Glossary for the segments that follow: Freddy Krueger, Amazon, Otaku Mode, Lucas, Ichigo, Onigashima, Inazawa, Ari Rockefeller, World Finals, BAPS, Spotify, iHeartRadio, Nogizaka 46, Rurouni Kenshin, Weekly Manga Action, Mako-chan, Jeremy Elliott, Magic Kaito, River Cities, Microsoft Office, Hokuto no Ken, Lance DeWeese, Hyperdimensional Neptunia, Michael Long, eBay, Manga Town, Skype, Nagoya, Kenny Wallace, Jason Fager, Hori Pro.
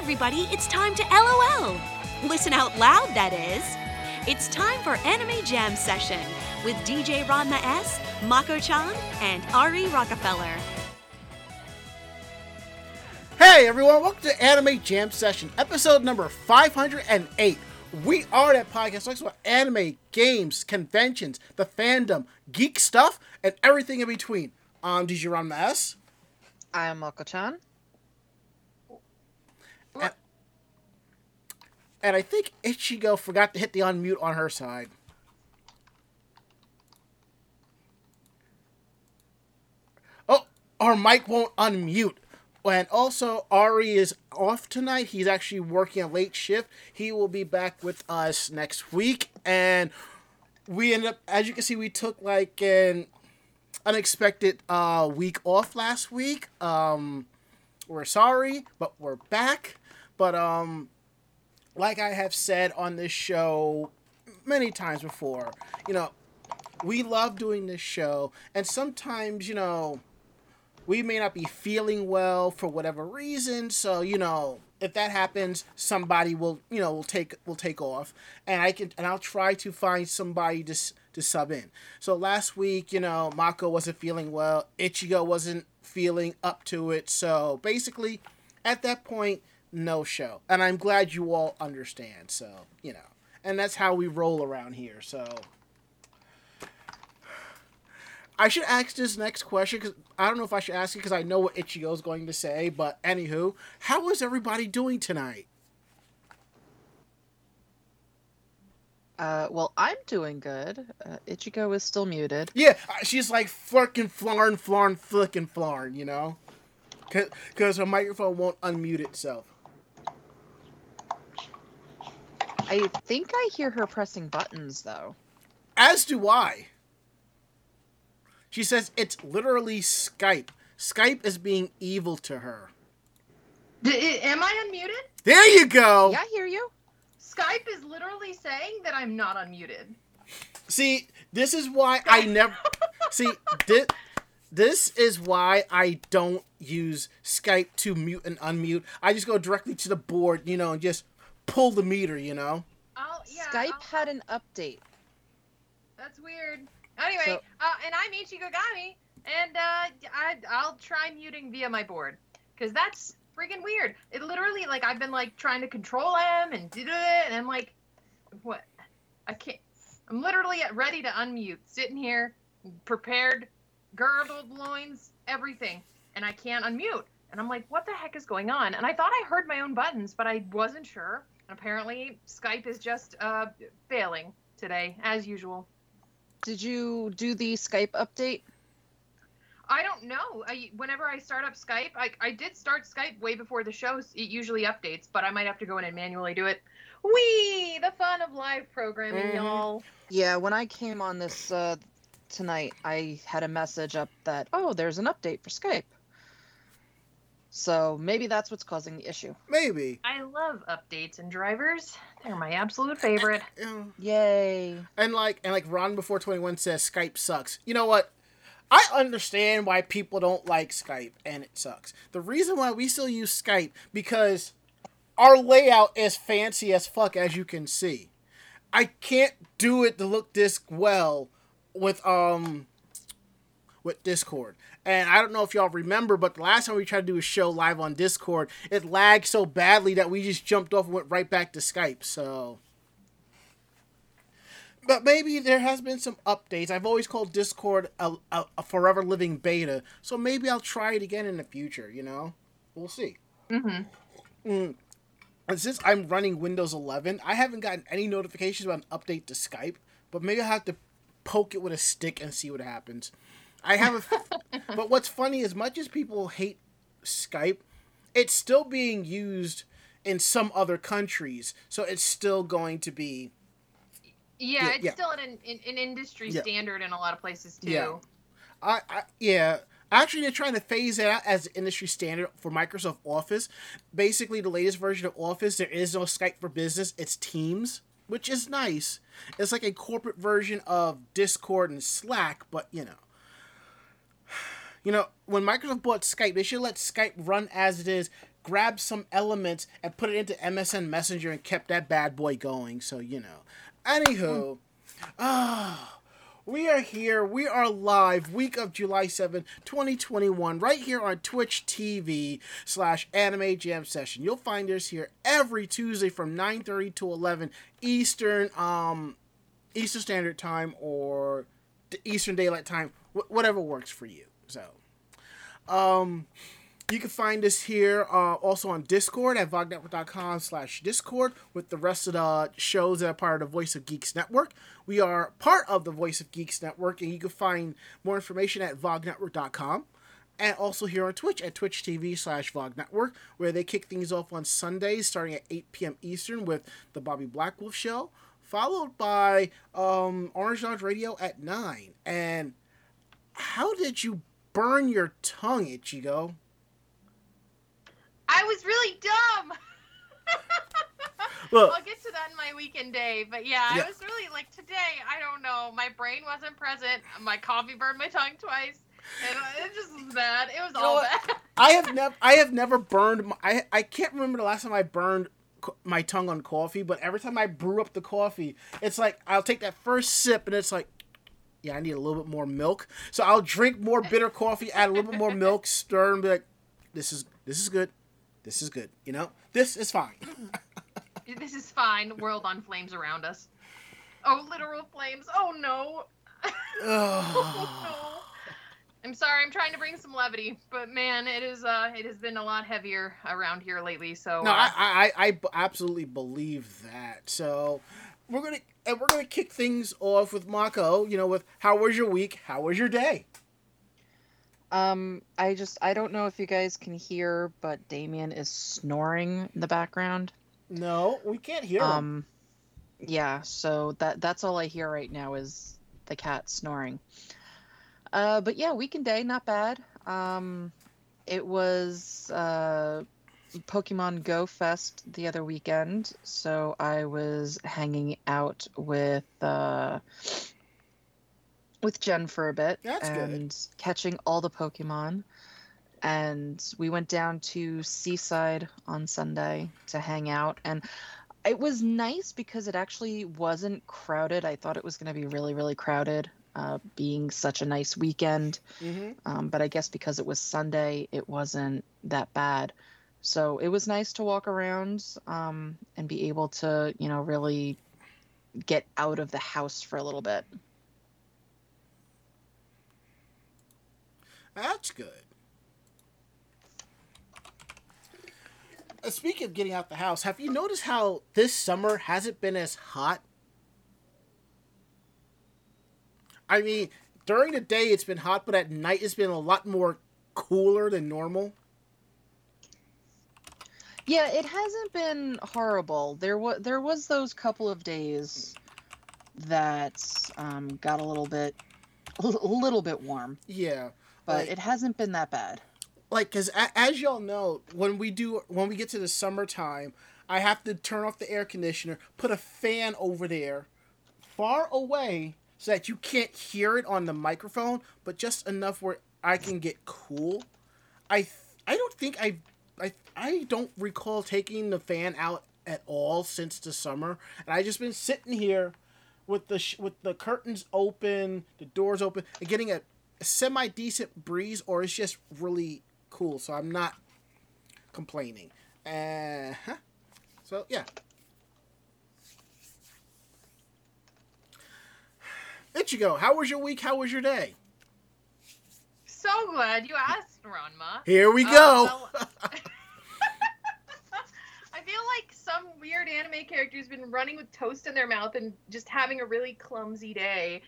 everybody, it's time to LOL. Listen out loud, that is. It's time for Anime Jam Session with DJ Ranma S, Mako-chan, and Ari Rockefeller. Hey everyone, welcome to Anime Jam Session, episode number 508. We are that podcast that talks about anime, games, conventions, the fandom, geek stuff, and everything in between. I'm DJ Ranma S. I am Mako-chan. And I think Ichigo forgot to hit the unmute on her side. Oh, our mic won't unmute. And also, Ari is off tonight. He's actually working a late shift. He will be back with us next week. And we ended up, as you can see, we took like an unexpected week off last week. We're sorry, but we're back. But, like I have said on this show many times before, you know, we love doing this show, and sometimes, you know, we may not be feeling well for whatever reason. So, you know, if that happens, somebody will take off, and I'll try to find somebody to sub in. So last week, you know, Mako wasn't feeling well, Ichigo wasn't feeling up to it. So basically, at that point, no show, and I'm glad you all understand. So, you know, and that's how we roll around here. So I should ask this next question, because I don't know if I should ask it, because I know what Ichigo's going to say. But anywho, how is everybody doing tonight? Well, I'm doing good. Ichigo is still muted. Yeah, she's like flicking flarn, you know, because her microphone won't unmute itself. I think I hear her pressing buttons, though. As do I. She says it's literally Skype. Skype is being evil to her. Am I unmuted? There you go. Yeah, I hear you. Skype is literally saying that I'm not unmuted. See, this is why I never... See, this is why I don't use Skype to mute and unmute. I just go directly to the board, you know, and just... pull the meter, you know. Skype had an update. That's weird. Anyway, so, and I'm Ichigo Gami, and I'll try muting via my board, because that's freaking weird. It literally, like, I've been like trying to control him and do it, and I'm like, what? I can't. I'm literally ready to unmute, sitting here, prepared, girdled loins, everything, and I can't unmute. And I'm like, what the heck is going on? And I thought I heard my own buttons, but I wasn't sure. And apparently, Skype is just failing today, as usual. Did you do the Skype update? I don't know. Whenever I start up Skype, I did start Skype way before the show. It usually updates, but I might have to go in and manually do it. Whee! The fun of live programming, y'all. Yeah, when I came on this tonight, I had a message up that, oh, there's an update for Skype. So maybe that's what's causing the issue. Maybe. I love updates and drivers. They're my absolute favorite. Yay. And like Ron Before 21 says Skype sucks. You know what? I understand why people don't like Skype, and it sucks. The reason why we still use Skype, because our layout is fancy as fuck, as you can see. I can't do it to look this well with Discord. And I don't know if y'all remember, but the last time we tried to do a show live on Discord, it lagged so badly that we just jumped off and went right back to Skype, so... But maybe there has been some updates. I've always called Discord a forever living beta, so maybe I'll try it again in the future, you know? We'll see. Mm-hmm. And since I'm running Windows 11, I haven't gotten any notifications about an update to Skype, but maybe I'll have to poke it with a stick and see what happens. But what's funny, as much as people hate Skype, it's still being used in some other countries, so it's still going to be. Yeah, it's still an industry standard in a lot of places too. Yeah, actually, they're trying to phase it out as an industry standard for Microsoft Office. Basically, the latest version of Office, there is no Skype for Business; it's Teams, which is nice. It's like a corporate version of Discord and Slack, but you know. You know, when Microsoft bought Skype, they should let Skype run as it is, grabbed some elements and put it into MSN Messenger and kept that bad boy going. So, you know. Anywho, we are here. We are live week of July 7, 2021, right here on Twitch TV / Anime Jam Session. You'll find us here every Tuesday from 9:30 to 11 Eastern Standard Time or Eastern Daylight Time, whatever works for you. So, you can find us here also on Discord at vognetwork.com /Discord with the rest of the shows that are part of the Voice of Geeks Network. We are part of the Voice of Geeks Network, and you can find more information at vognetwork.com. And also here on Twitch at Twitch TV /vognetwork, where they kick things off on Sundays starting at 8 p.m. Eastern with the Bobby Blackwolf Show, followed by Orange Dodge Radio at 9. And how did you burn your tongue, Ichigo? I was really dumb. Look, I'll get to that in my weekend day. But yeah, I was really, like, today, I don't know. My brain wasn't present. My coffee burned my tongue twice. And it just was bad. It was all bad. I have never burned. I can't remember the last time I burned my tongue on coffee. But every time I brew up the coffee, it's like I'll take that first sip and it's like, yeah, I need a little bit more milk. So I'll drink more bitter coffee, add a little bit more milk, stir and be like, this is good. This is good, you know? This is fine. This is fine. World on flames around us. Oh, literal flames. Oh, no. Oh, no. I'm sorry. I'm trying to bring some levity. But, man, it has been a lot heavier around here lately. So no, I absolutely believe that. So we're gonna kick things off with Mako, you know, with how was your week? How was your day? I don't know if you guys can hear, but Damien is snoring in the background. No, we can't hear him. Yeah, so that's all I hear right now is the cat snoring. But yeah, weekend day, not bad. It was Pokemon Go Fest the other weekend, so I was hanging out with Jen for a bit. That's and good. Catching all the Pokemon. And we went down to Seaside on Sunday to hang out. And it was nice because it actually wasn't crowded. I thought it was going to be really, really crowded, being such a nice weekend. Mm-hmm. But I guess because it was Sunday, it wasn't that bad. So it was nice to walk around and be able to, you know, really get out of the house for a little bit. That's good. Speaking of getting out the house, have you noticed how this summer hasn't been as hot? I mean, during the day it's been hot, but at night it's been a lot more cooler than normal. Yeah, it hasn't been horrible. There was those couple of days that got a little bit warm. Yeah. But it hasn't been that bad. Like, because as y'all know, when we get to the summertime, I have to turn off the air conditioner, put a fan over there, far away, so that you can't hear it on the microphone, but just enough where I can get cool. I don't recall taking the fan out at all since the summer, and I just been sitting here with the curtains open, the doors open, and getting a semi-decent breeze, or it's just really cool, so I'm not complaining. So, yeah. Ichigo, how was your week? How was your day? So glad you asked, Ranma. Here we go! I feel like some weird anime character's been running with toast in their mouth and just having a really clumsy day.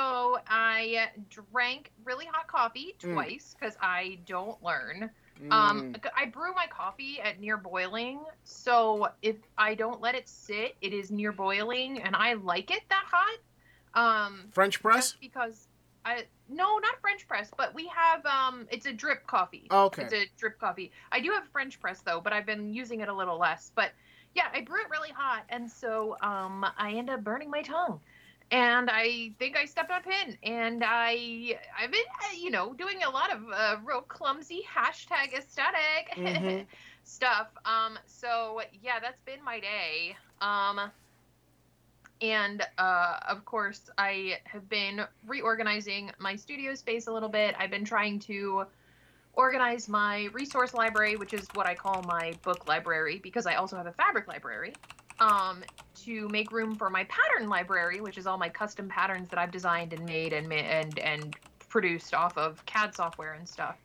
So I drank really hot coffee twice because I don't learn. I brew my coffee at near boiling. So if I don't let it sit, it is near boiling and I like it that hot. French press? No, not French press, but we have, it's a drip coffee. Oh, okay. It's a drip coffee. I do have French press though, but I've been using it a little less, but yeah, I brew it really hot. And so, I end up burning my tongue. And I think I stepped on a pin, and I've been, you know, doing a lot of real clumsy hashtag aesthetic stuff. So yeah, that's been my day. And of course, I have been reorganizing my studio space a little bit. I've been trying to organize my resource library, which is what I call my book library, because I also have a fabric library. To make room for my pattern library, which is all my custom patterns that I've designed and made and produced off of CAD software and stuff.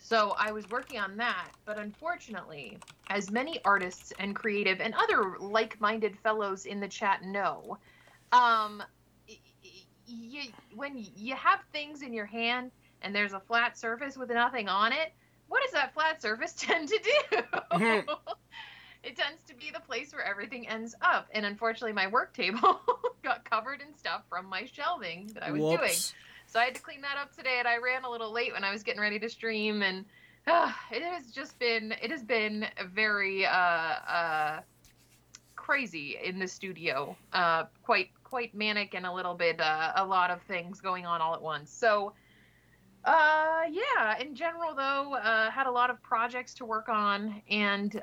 So I was working on that, but unfortunately, as many artists and creative and other like-minded fellows in the chat know, when you have things in your hand and there's a flat surface with nothing on it, what does that flat surface tend to do? It tends to be the place where everything ends up. And unfortunately, my work table got covered in stuff from my shelving that I was doing. So I had to clean that up today, and I ran a little late when I was getting ready to stream. And it has been very crazy in the studio, quite manic and a little bit, a lot of things going on all at once. So yeah, in general, though, had a lot of projects to work on, and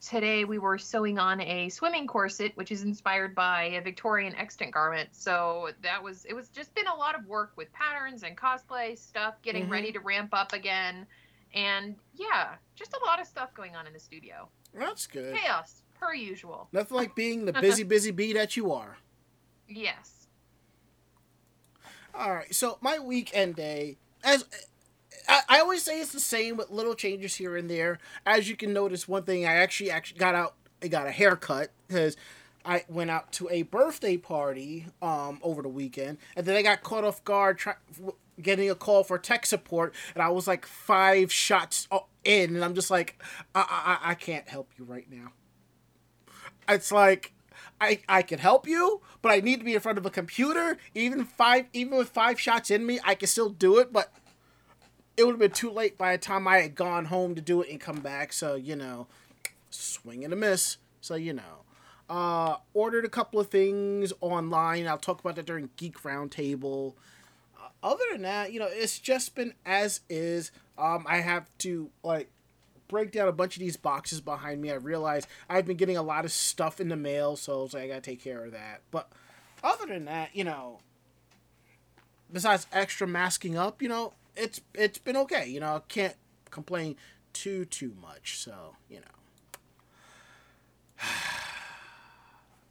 today we were sewing on a swimming corset, which is inspired by a Victorian extant garment. So it was just been a lot of work with patterns and cosplay stuff, getting ready to ramp up again. And yeah, just a lot of stuff going on in the studio. That's good. Chaos, per usual. Nothing like being the busy bee that you are. Yes. All right. So my weekend day, as I always say, it's the same with little changes here and there. As you can notice, one thing, I actually got out and got a haircut, because I went out to a birthday party over the weekend, and then I got caught off guard getting a call for tech support, and I was like 5 shots in, and I'm just like, I can't help you right now. It's like, I can help you, but I need to be in front of a computer. Even with 5 shots in me, I can still do it, but it would have been too late by the time I had gone home to do it and come back. So, you know, swing and a miss. So, you know, ordered a couple of things online. I'll talk about that during Geek Roundtable. Other than that, you know, it's just been as is. I have to, like, break down a bunch of these boxes behind me. I realized I've been getting a lot of stuff in the mail, so I got to take care of that. But other than that, you know, besides extra masking up, you know, it's been okay, you know, I can't complain too much, so, you know.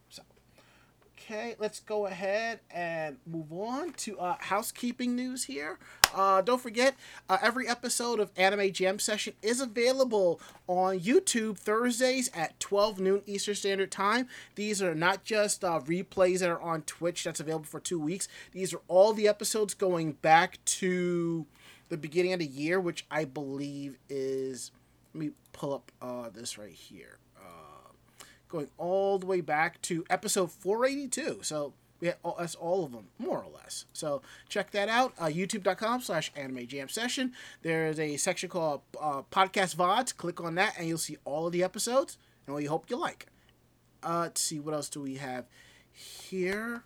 So, okay, let's go ahead and move on to housekeeping news here. Don't forget, every episode of Anime Jam Session is available on YouTube Thursdays at 12 noon Eastern Standard Time. These are not just replays that are on Twitch that's available for 2 weeks. These are all the episodes going back to the beginning of the year, which I believe is... Let me pull up this right here. Going all the way back to episode 482, so... Yeah, that's all of them, more or less. So check that out, youtube.com/animejamsession. There's a section called Podcast VODs. Click on that, and you'll see all of the episodes, and we hope you like. Let's see, what else do we have here?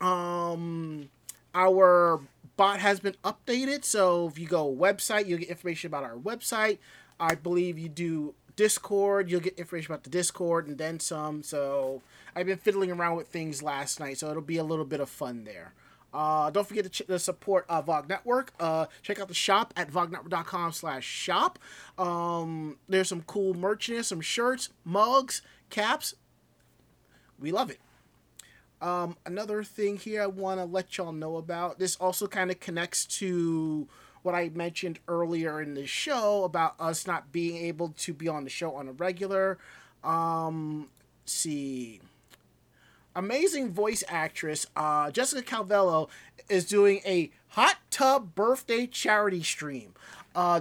Our bot has been updated, so if you go website, you'll get information about our website. I believe you do Discord, you'll get information about the Discord, and then some, so... I've been fiddling around with things last night, so it'll be a little bit of fun there. Don't forget to support Vogue Network. Check out the shop at vognetwork.com/shop. There's some cool merchandise, some shirts, mugs, caps. We love it. Another thing here I want to let y'all know about. This also kind of connects to what I mentioned earlier in the show about us not being able to be on the show on a regular. See... Amazing voice actress Jessica Calvello is doing a hot tub birthday charity stream.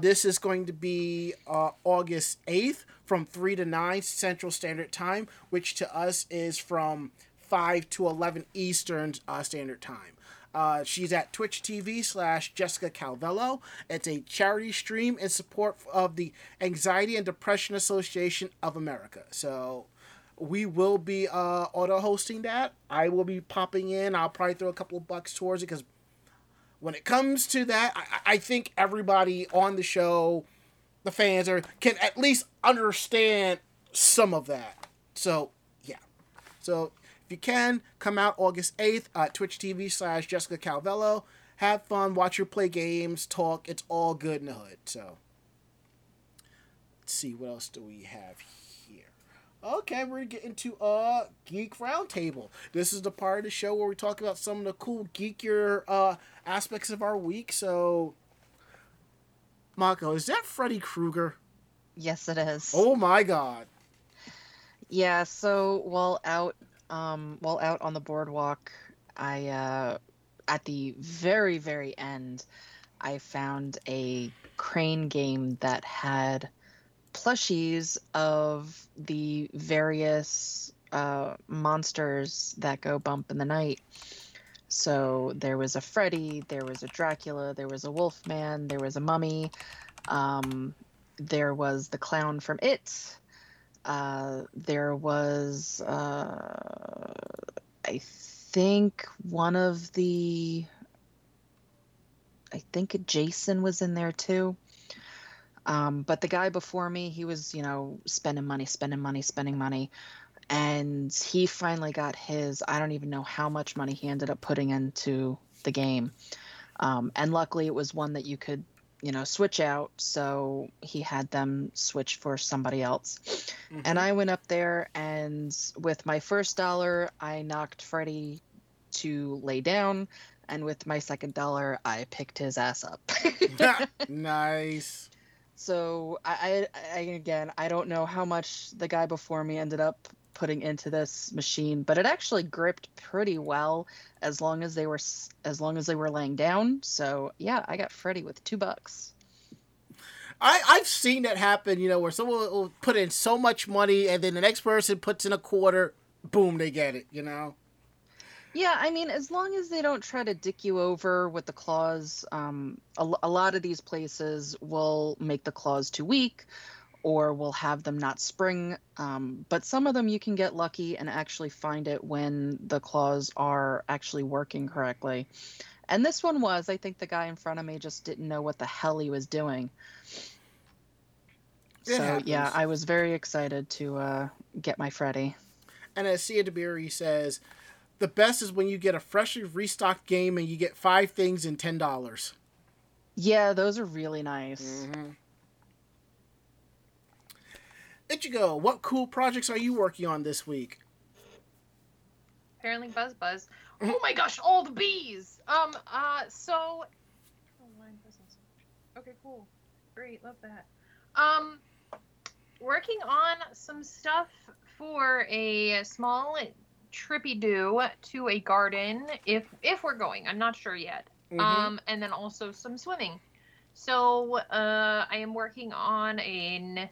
This is going to be August 8th from 3 to 9 Central Standard Time, which to us is from 5 to 11 Eastern Standard Time. She's at twitch.tv/Jessica Calvello. It's a charity stream in support of the Anxiety and Depression Association of America. So... We will be auto-hosting that. I will be popping in. I'll probably throw a couple of bucks towards it because when it comes to that, I think everybody on the show, the fans, can at least understand some of that. So, yeah. So, if you can, come out August 8th at twitch.tv/JessicaCalvello. Have fun. Watch her play games. Talk. It's all good in the hood. So, let's see. What else do we have here? Okay, we're getting to Geek Roundtable. This is the part of the show where we talk about some of the cool, geekier aspects of our week. So, Mako, is that Freddy Krueger? Yes, it is. Oh, my God. Yeah, so while out on the boardwalk, I at the very, very end, I found a crane game that had plushies of the various monsters that go bump in the night. So there was a Freddy, there was a Dracula, there was a Wolfman, there was a mummy, there was the clown from It, there was I think Jason was in there too. But the guy before me, he was, spending money. And he finally got his, I don't even know how much money he ended up putting into the game. And luckily it was one that you could, switch out. So he had them switch for somebody else. Mm-hmm. And I went up there and with my first $1, I knocked Freddy to lay down. And with my second $1, I picked his ass up. Nice. So I again, I don't know how much the guy before me ended up putting into this machine, but it actually gripped pretty well as long as they were laying down. So yeah, I got Freddy with $2. I've seen that happen, where someone will put in so much money and then the next person puts in a quarter, boom, they get it, Yeah, I mean, as long as they don't try to dick you over with the claws, a lot of these places will make the claws too weak or will have them not spring. But some of them you can get lucky and actually find it when the claws are actually working correctly. And this one was, I think the guy in front of me just didn't know what the hell he was doing. So, yeah, I was very excited to get my Freddy. And as Sia DeBerry says, the best is when you get a freshly restocked game and you get 5 things in $10. Yeah, those are really nice. Mm-hmm. Ichigo, what cool projects are you working on this week? Apparently Buzz. Oh my gosh, all the bees! Okay, cool. Great, love that. Working on some stuff for a small trippy do to a garden if we're going. I'm not sure yet. Mm-hmm. And then also some swimming. So I am working on a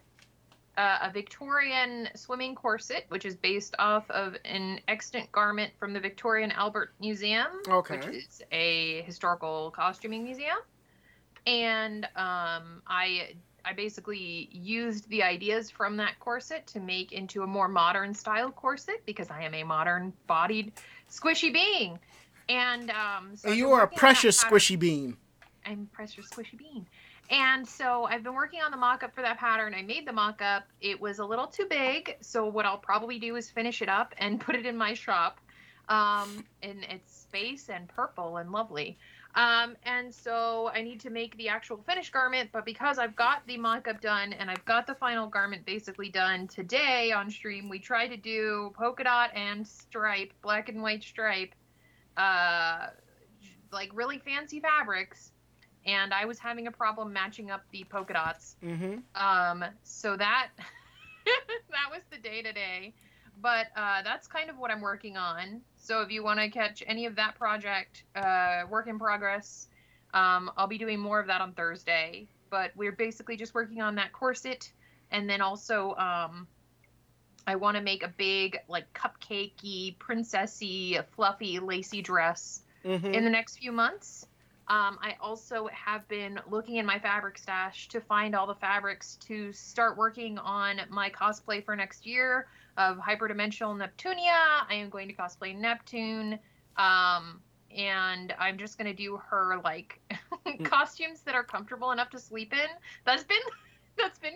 Victorian swimming corset, which is based off of an extant garment from the Victorian Albert Museum, okay, which is a historical costuming museum. And I basically used the ideas from that corset to make into a more modern style corset because I am a modern bodied squishy being. And so you are a precious squishy bean. I'm precious squishy bean. And so I've been working on the mock-up for that pattern. I made the mock-up. It was a little too big. So what I'll probably do is finish it up and put it in my shop. And it's space and purple and lovely. And so I need to make the actual finished garment, but because I've got the mock-up done and I've got the final garment basically done today on stream, we tried to do polka dot and stripe, black and white stripe, like really fancy fabrics, and I was having a problem matching up the polka dots. Mm-hmm. So that, that was the day today, but that's kind of what I'm working on. So if you want to catch any of that project, work in progress, I'll be doing more of that on Thursday. But we're basically just working on that corset. And then also I want to make a big, like, cupcakey, princessy, fluffy, lacy dress mm-hmm. in the next few months. I also have been looking in my fabric stash to find all the fabrics to start working on my cosplay for next year of Hyperdimensional Neptunia. I am going to cosplay Neptune, and I'm just going to do her, like, costumes that are comfortable enough to sleep in. That's been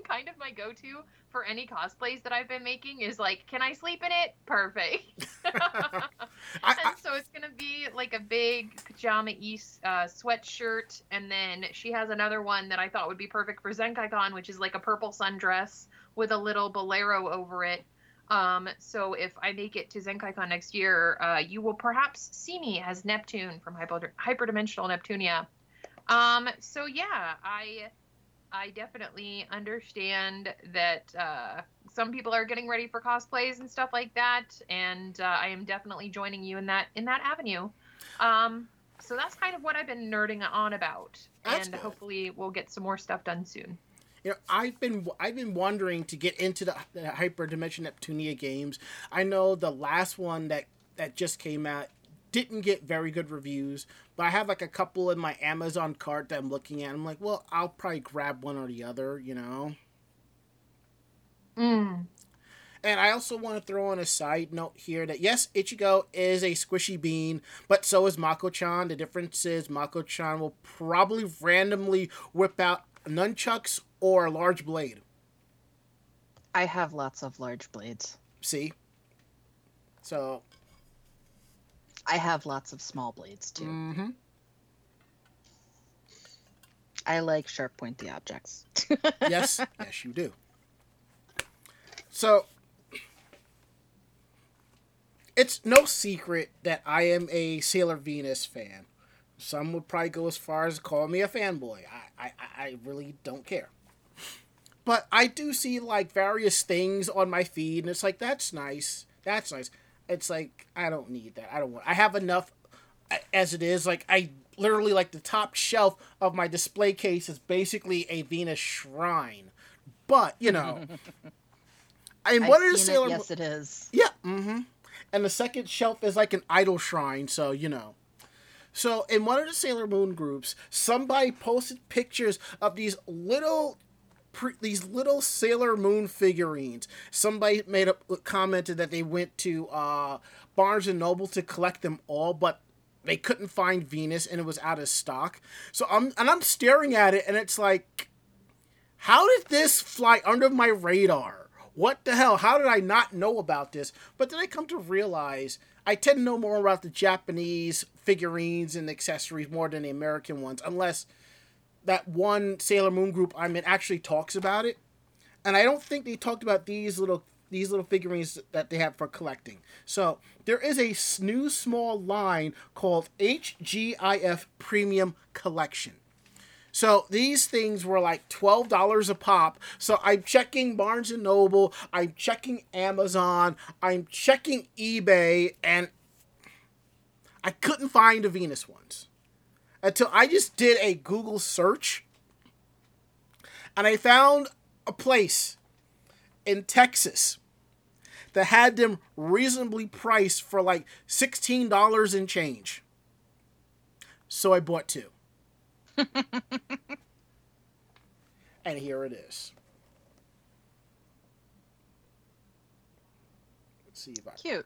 kind of my go-to for any cosplays that I've been making is like, can I sleep in it? Perfect. And so it's going to be like a big pajama-y sweatshirt. And then she has another one that I thought would be perfect for ZenkaiCon, which is like a purple sundress with a little bolero over it. So if I make it to ZenkaiCon next year, you will perhaps see me as Neptune from Hyperdimensional Neptunia. So yeah, I definitely understand that some people are getting ready for cosplays and stuff like that, and I am definitely joining you in that avenue. So that's kind of what I've been nerding on about, and hopefully we'll get some more stuff done soon. You know, I've been wondering to get into the Hyperdimension Neptunia games. I know the last one that just came out didn't get very good reviews, but I have like a couple in my Amazon cart that I'm looking at. I'm like, well, I'll probably grab one or the other, you know? Mm. And I also want to throw on a side note here that yes, Ichigo is a squishy bean, but so is Mako-chan. The difference is Mako-chan will probably randomly whip out nunchucks or a large blade. I have lots of large blades. See? So... I have lots of small blades, too. Mm-hmm. I like sharp, pointy objects. Yes, you do. So, it's no secret that I am a Sailor Venus fan. Some would probably go as far as call me a fanboy. I really don't care. But I do see, like, various things on my feed, and it's like, that's nice. That's nice. It's like, I don't need that. I don't want. I have enough as it is. Like, I literally, like, the top shelf of my display case is basically a Venus shrine. But, you know. And what is Sailor Moon? Yes, it is. Yeah. Mm-hmm. And the second shelf is like an idol shrine, so, you know. So, in one of the Sailor Moon groups, somebody posted pictures of these little Sailor Moon figurines. Somebody commented that they went to Barnes & Noble to collect them all, but they couldn't find Venus and it was out of stock. So I'm staring at it and it's like, how did this fly under my radar? What the hell? How did I not know about this? But then I come to realize I tend to know more about the Japanese figurines and accessories more than the American ones, unless that one Sailor Moon group I'm in actually talks about it. And I don't think they talked about these little figurines that they have for collecting. So there is a new small line called HGIF Premium Collection. So these things were like $12 a pop. So I'm checking Barnes & Noble, I'm checking Amazon, I'm checking eBay, and I couldn't find the Venus ones. Until I just did a Google search, and I found a place in Texas that had them reasonably priced for like $16 and change. So I bought two. And here it is. Let's see if I... Cute.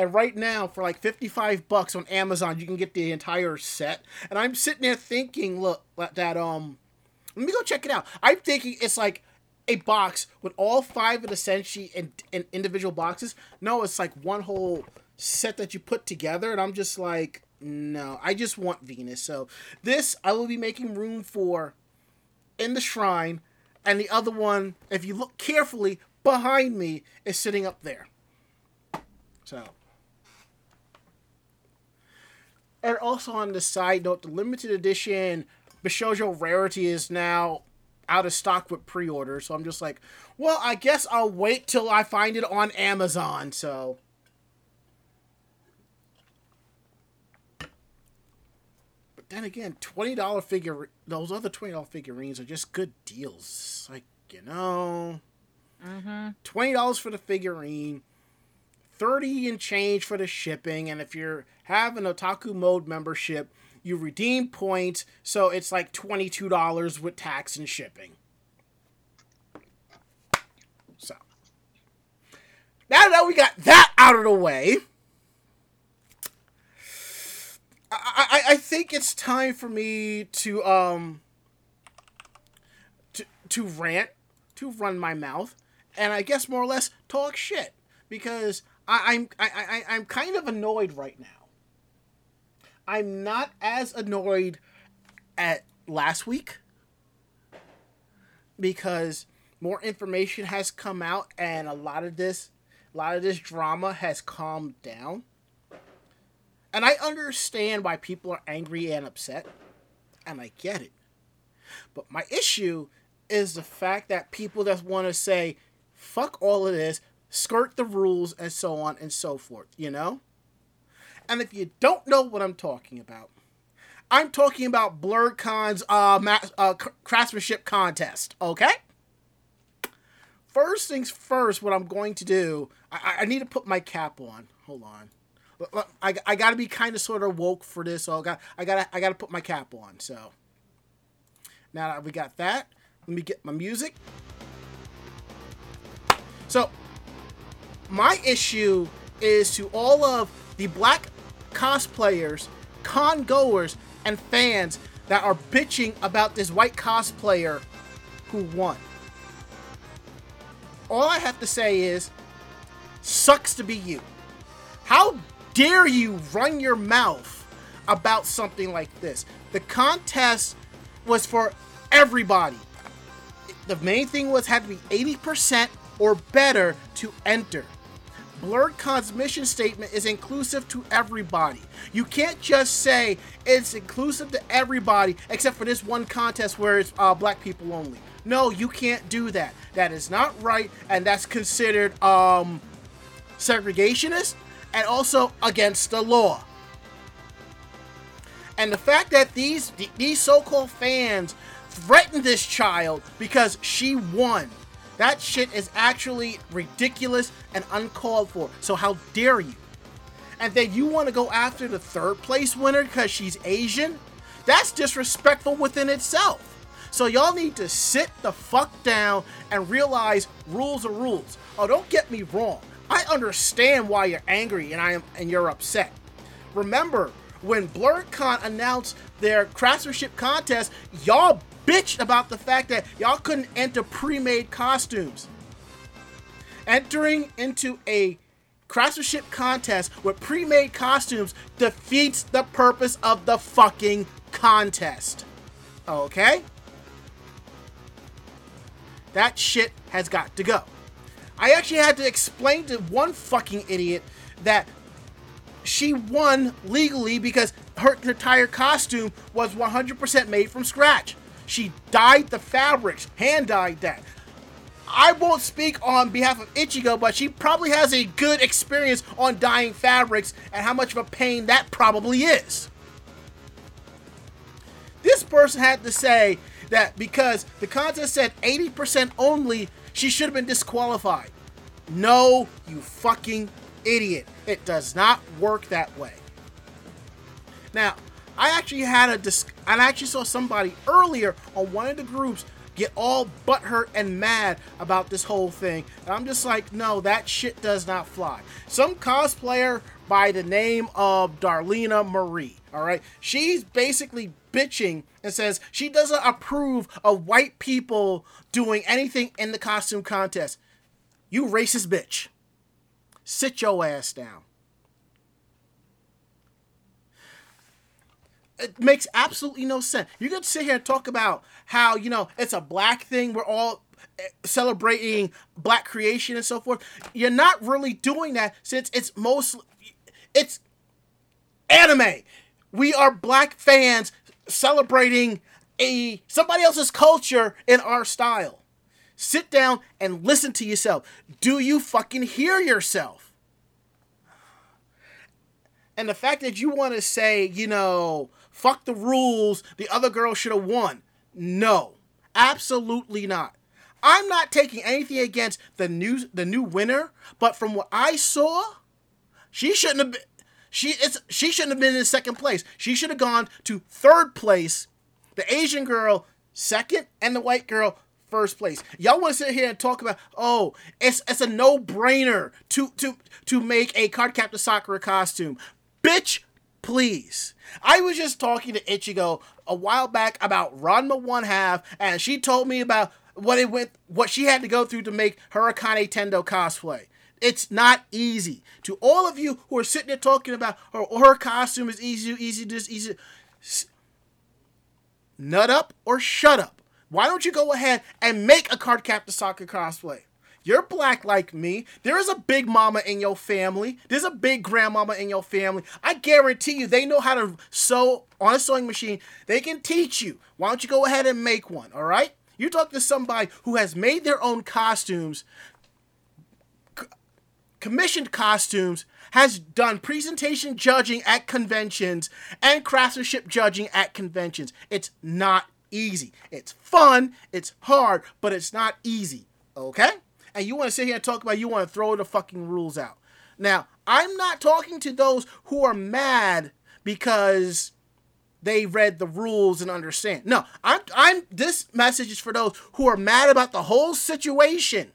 And right now, for like $55 on Amazon, you can get the entire set. And I'm sitting there thinking, look, let me go check it out. I'm thinking it's like a box with all five of the senshi in individual boxes. No, it's like one whole set that you put together. And I'm just like, no, I just want Venus. So this I will be making room for in the shrine. And the other one, if you look carefully behind me, is sitting up there. So... And also on the side note, the limited edition Bishoujo Rarity is now out of stock with pre-order. So I'm just like, well, I guess I'll wait till I find it on Amazon. So. But then again, those other $20 figurines are just good deals. Like, you know, $20 for the figurine, $30 and change for the shipping. And if you have an Otaku Mode membership, you redeem points. So it's like $22 with tax and shipping. So now that we got that out of the way, I think it's time for me to rant, to run my mouth, and I guess more or less talk shit, because I'm kind of annoyed right now. I'm not as annoyed at last week, because more information has come out, and a lot of this drama has calmed down. And I understand why people are angry and upset, and I get it. But my issue is the fact that people that want to say, fuck all of this, skirt the rules, and so on and so forth, you know? And if you don't know what I'm talking about BlerdCon's craftsmanship contest, okay? First things first, what I'm going to do, I need to put my cap on. Hold on. I gotta be kind of sort of woke for this, so I gotta put my cap on. So now that we got that, let me get my music. So my issue is to all of the black cosplayers, con goers, and fans that are bitching about this white cosplayer who won. All I have to say is, sucks to be you. How dare you run your mouth about something like this? The contest was for everybody. The main thing was had to be 80% or better to enter. BlerdCon's mission statement is inclusive to everybody. You can't just say it's inclusive to everybody except for this one contest where it's black people only. No, you can't do that. That is not right, and that's considered segregationist. And also against the law. And the fact that these so-called fans threatened this child because she won, that shit is actually ridiculous and uncalled for. So how dare you? And then you want to go after the third place winner because she's Asian? That's disrespectful within itself. So y'all need to sit the fuck down and realize rules are rules. Oh, don't get me wrong. I understand why you're angry and you're upset. Remember, when BlerdCon announced their craftsmanship contest, y'all bitched about the fact that y'all couldn't enter pre-made costumes. Entering into a craftsmanship contest with pre-made costumes defeats the purpose of the fucking contest. Okay? That shit has got to go. I actually had to explain to one fucking idiot that she won legally because her entire costume was 100% made from scratch. She dyed the fabrics, hand-dyed that. I won't speak on behalf of Ichigo, but she probably has a good experience on dyeing fabrics and how much of a pain that probably is. This person had to say that because the contest said 80% only, she should have been disqualified. No, you fucking idiot. It does not work that way. Now, I actually saw somebody earlier on one of the groups get all butthurt and mad about this whole thing. And I'm just like, no, that shit does not fly. Some cosplayer by the name of Darlena Marie, all right? She's basically bitching and says she doesn't approve of white people doing anything in the costume contest. You racist bitch. Sit your ass down. It makes absolutely no sense. You can sit here and talk about how, you know, it's a black thing. We're all celebrating black creation and so forth. You're not really doing that since it's anime. We are black fans celebrating somebody else's culture in our style. Sit down and listen to yourself. Do you fucking hear yourself? And the fact that you want to say, you know, fuck the rules, the other girl should have won. No, absolutely not. I'm not taking anything against the new winner, but from what I saw, She shouldn't have been, she shouldn't have been in second place. She should have gone to third place. The Asian girl second, and the white girl first place. Y'all want to sit here and talk about, oh, it's a no-brainer to make a Cardcaptor Sakura costume. Bitch, please. I was just talking to Ichigo a while back about Ranma 1/2, and she told me about what she had to go through to make her Akane Tendo cosplay. It's not easy. To all of you who are sitting there talking about her costume is easy. Nut up or shut up. Why don't you go ahead and make a Cardcaptor Sakura cosplay? You're black like me. There is a big mama in your family. There's a big grandmama in your family. I guarantee you they know how to sew on a sewing machine. They can teach you. Why don't you go ahead and make one, all right? You talk to somebody who has made their own costumes, commissioned costumes, has done presentation judging at conventions and craftsmanship judging at conventions. It's not easy. It's fun, it's hard, but it's not easy, okay? And you want to sit here and talk about you want to throw the fucking rules out. Now, I'm not talking to those who are mad because they read the rules and understand. No, I'm this message is for those who are mad about the whole situation.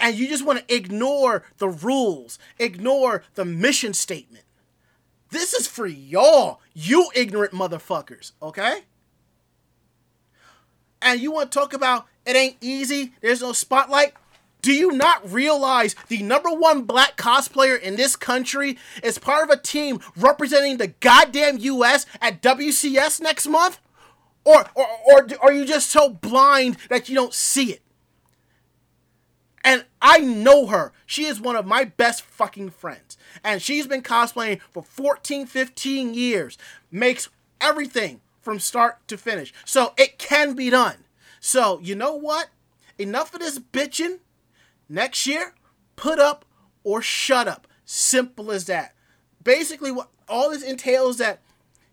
And you just want to ignore the rules, ignore the mission statement. This is for y'all, you ignorant motherfuckers, okay? And you want to talk about it ain't easy, there's no spotlight? Do you not realize the #1 black cosplayer in this country is part of a team representing the goddamn U.S. at WCS next month? Or are you just so blind that you don't see it? And I know her. She is one of my best fucking friends. And she's been cosplaying for 14, 15 years. Makes everything from start to finish. So it can be done. So you know what? Enough of this bitching. Next year, put up or shut up. Simple as that. Basically, what all this entails is that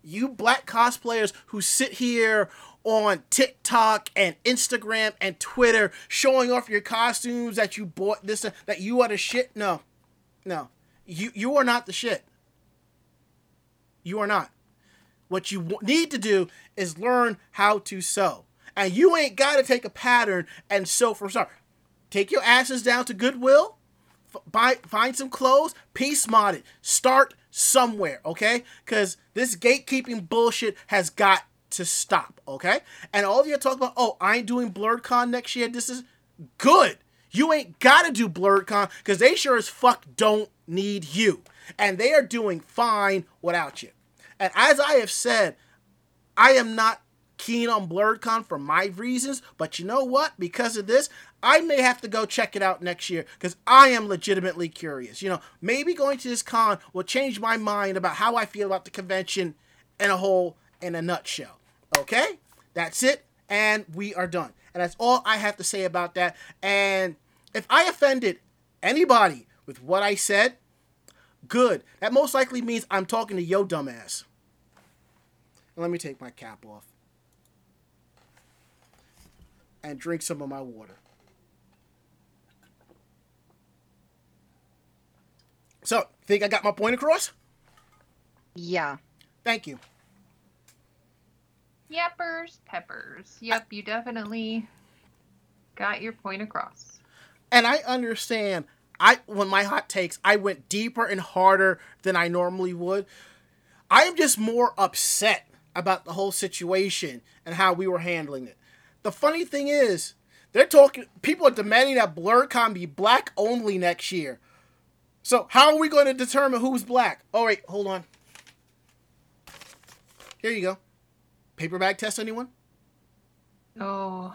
you black cosplayers who sit here on TikTok and Instagram and Twitter showing off your costumes that you bought, this, that you are the shit. No. You are not the shit. You are not. What you need to do is learn how to sew. And you ain't got to take a pattern and sew from start. Take your asses down to Goodwill, find some clothes, piece mod it. Start somewhere, okay? Because this gatekeeping bullshit has got to stop, okay? And all of you are talking about, oh, I ain't doing BlerdCon next year. This is good. You ain't got to do BlerdCon because they sure as fuck don't need you. And they are doing fine without you. And as I have said, I am not keen on BlerdCon for my reasons, but you know what? Because of this, I may have to go check it out next year because I am legitimately curious. You know, maybe going to this con will change my mind about how I feel about the convention in a nutshell. Okay, that's it, and we are done. And that's all I have to say about that. And if I offended anybody with what I said, good. That most likely means I'm talking to yo dumbass. And let me take my cap off and drink some of my water. So, think I got my point across? Yeah. Thank you. Yappers, peppers. Yep, you definitely got your point across. And I understand. When my hot takes, I went deeper and harder than I normally would. I am just more upset about the whole situation and how we were handling it. The funny thing is, people are demanding that BlerdCon be black only next year. So how are we going to determine who's black? All right, hold on. Here you go. Paper bag test, anyone? No.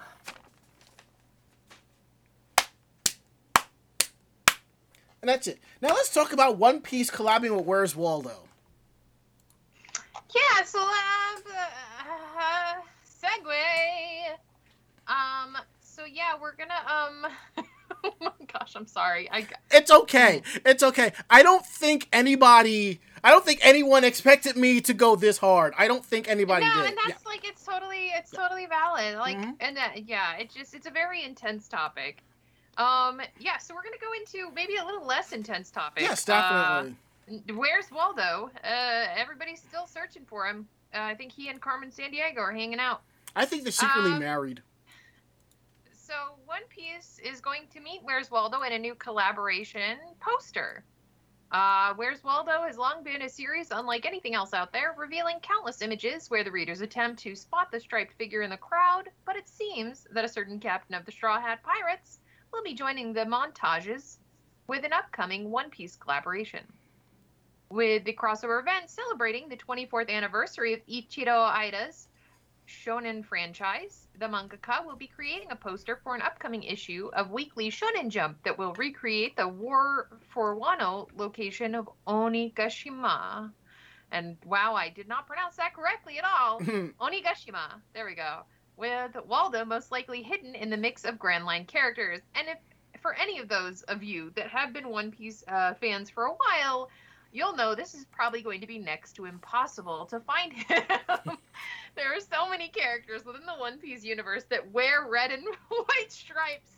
And that's it. Now let's talk about One Piece collabing with Where's Waldo. Yeah, so segue. So yeah, we're gonna oh my gosh, I'm sorry. It's okay. It's okay. I don't think anyone expected me to go this hard. I don't think anybody did. Yeah, and that's it's totally valid. Like, and it's a very intense topic. Yeah, so we're going to go into maybe a little less intense topic. Yes, definitely. Where's Waldo? Everybody's still searching for him. I think he and Carmen Sandiego are hanging out. I think they're secretly married. So One Piece is going to meet Where's Waldo in a new collaboration poster. Where's Waldo has long been a series unlike anything else out there, revealing countless images where the readers attempt to spot the striped figure in the crowd, but it seems that a certain captain of the Straw Hat Pirates will be joining the montages with an upcoming One Piece collaboration. With the crossover event celebrating the 24th anniversary of Ichiro Oda's Shonen franchise, the mangaka will be creating a poster for an upcoming issue of Weekly Shonen Jump that will recreate the War for Wano location of Onigashima. And wow, I did not pronounce that correctly at all. Onigashima. There we go. With Waldo most likely hidden in the mix of Grand Line characters. And if for any of those of you that have been One Piece fans for a while, you'll know this is probably going to be next to impossible to find him. There are so many characters within the One Piece universe that wear red and white stripes.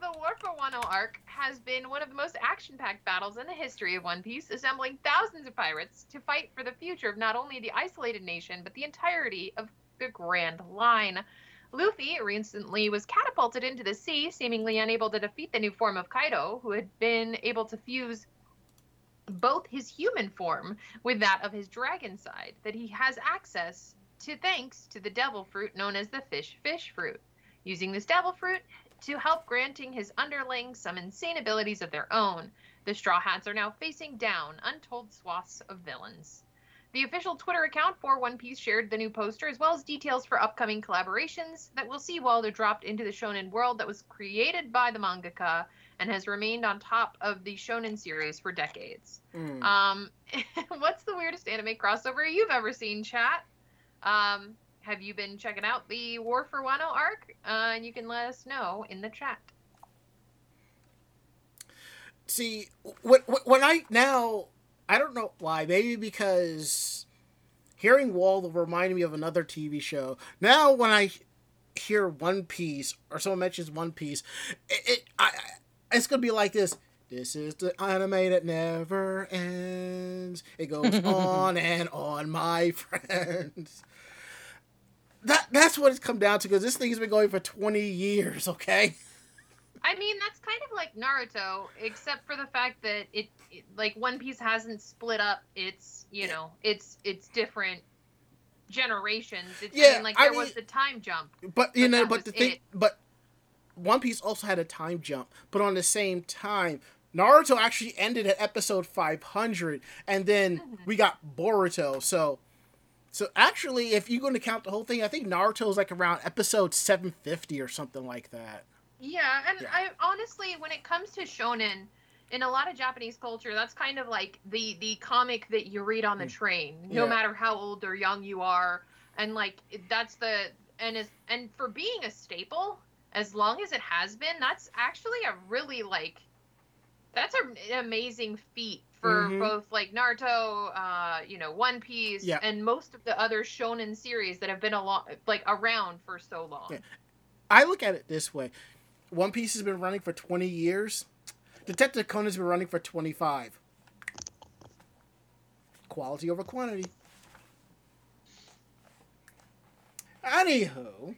The War for Wano arc has been one of the most action-packed battles in the history of One Piece, assembling thousands of pirates to fight for the future of not only the isolated nation, but the entirety of the Grand Line. Luffy recently was catapulted into the sea, seemingly unable to defeat the new form of Kaido, who had been able to fuse both his human form with that of his dragon side that he has access to thanks to the devil fruit known as the fish fruit. Using this devil fruit to help granting his underlings some insane abilities of their own, the Straw Hats are now facing down untold swaths of villains. The official Twitter account for One Piece shared the new poster as well as details for upcoming collaborations that will see Waldo dropped into the shonen world that was created by the mangaka and has remained on top of the shonen series for decades. What's the weirdest anime crossover you've ever seen, chat? Have you been checking out the War for Wano arc? And you can let us know in the chat. See, when I don't know why, maybe because hearing Waldo reminded me of another TV show. Now when I hear One Piece, or someone mentions One Piece, it's going to be like this. This is the anime that never ends. It goes on and on, my friends. That's what it's come down to, because this thing has been going for 20 years, okay? I mean, that's kind of like Naruto, except for the fact that it like, One Piece hasn't split up its, its different generations. It's was the time jump. But, One Piece also had a time jump, but on the same time, Naruto actually ended at episode 500, and then we got Boruto. So actually, if you're going to count the whole thing, I think Naruto's like around episode 750 or something like that. Yeah, and yeah. I honestly, when it comes to shonen, in a lot of Japanese culture, that's kind of like the comic that you read on the train, no matter how old or young you are, and like that's and for being a staple. As long as it has been, that's actually a really, that's an amazing feat for both, Naruto, One Piece, and most of the other shonen series that have been around for so long. Yeah. I look at it this way. One Piece has been running for 20 years. Detective Conan's been running for 25. Quality over quantity. Anywho...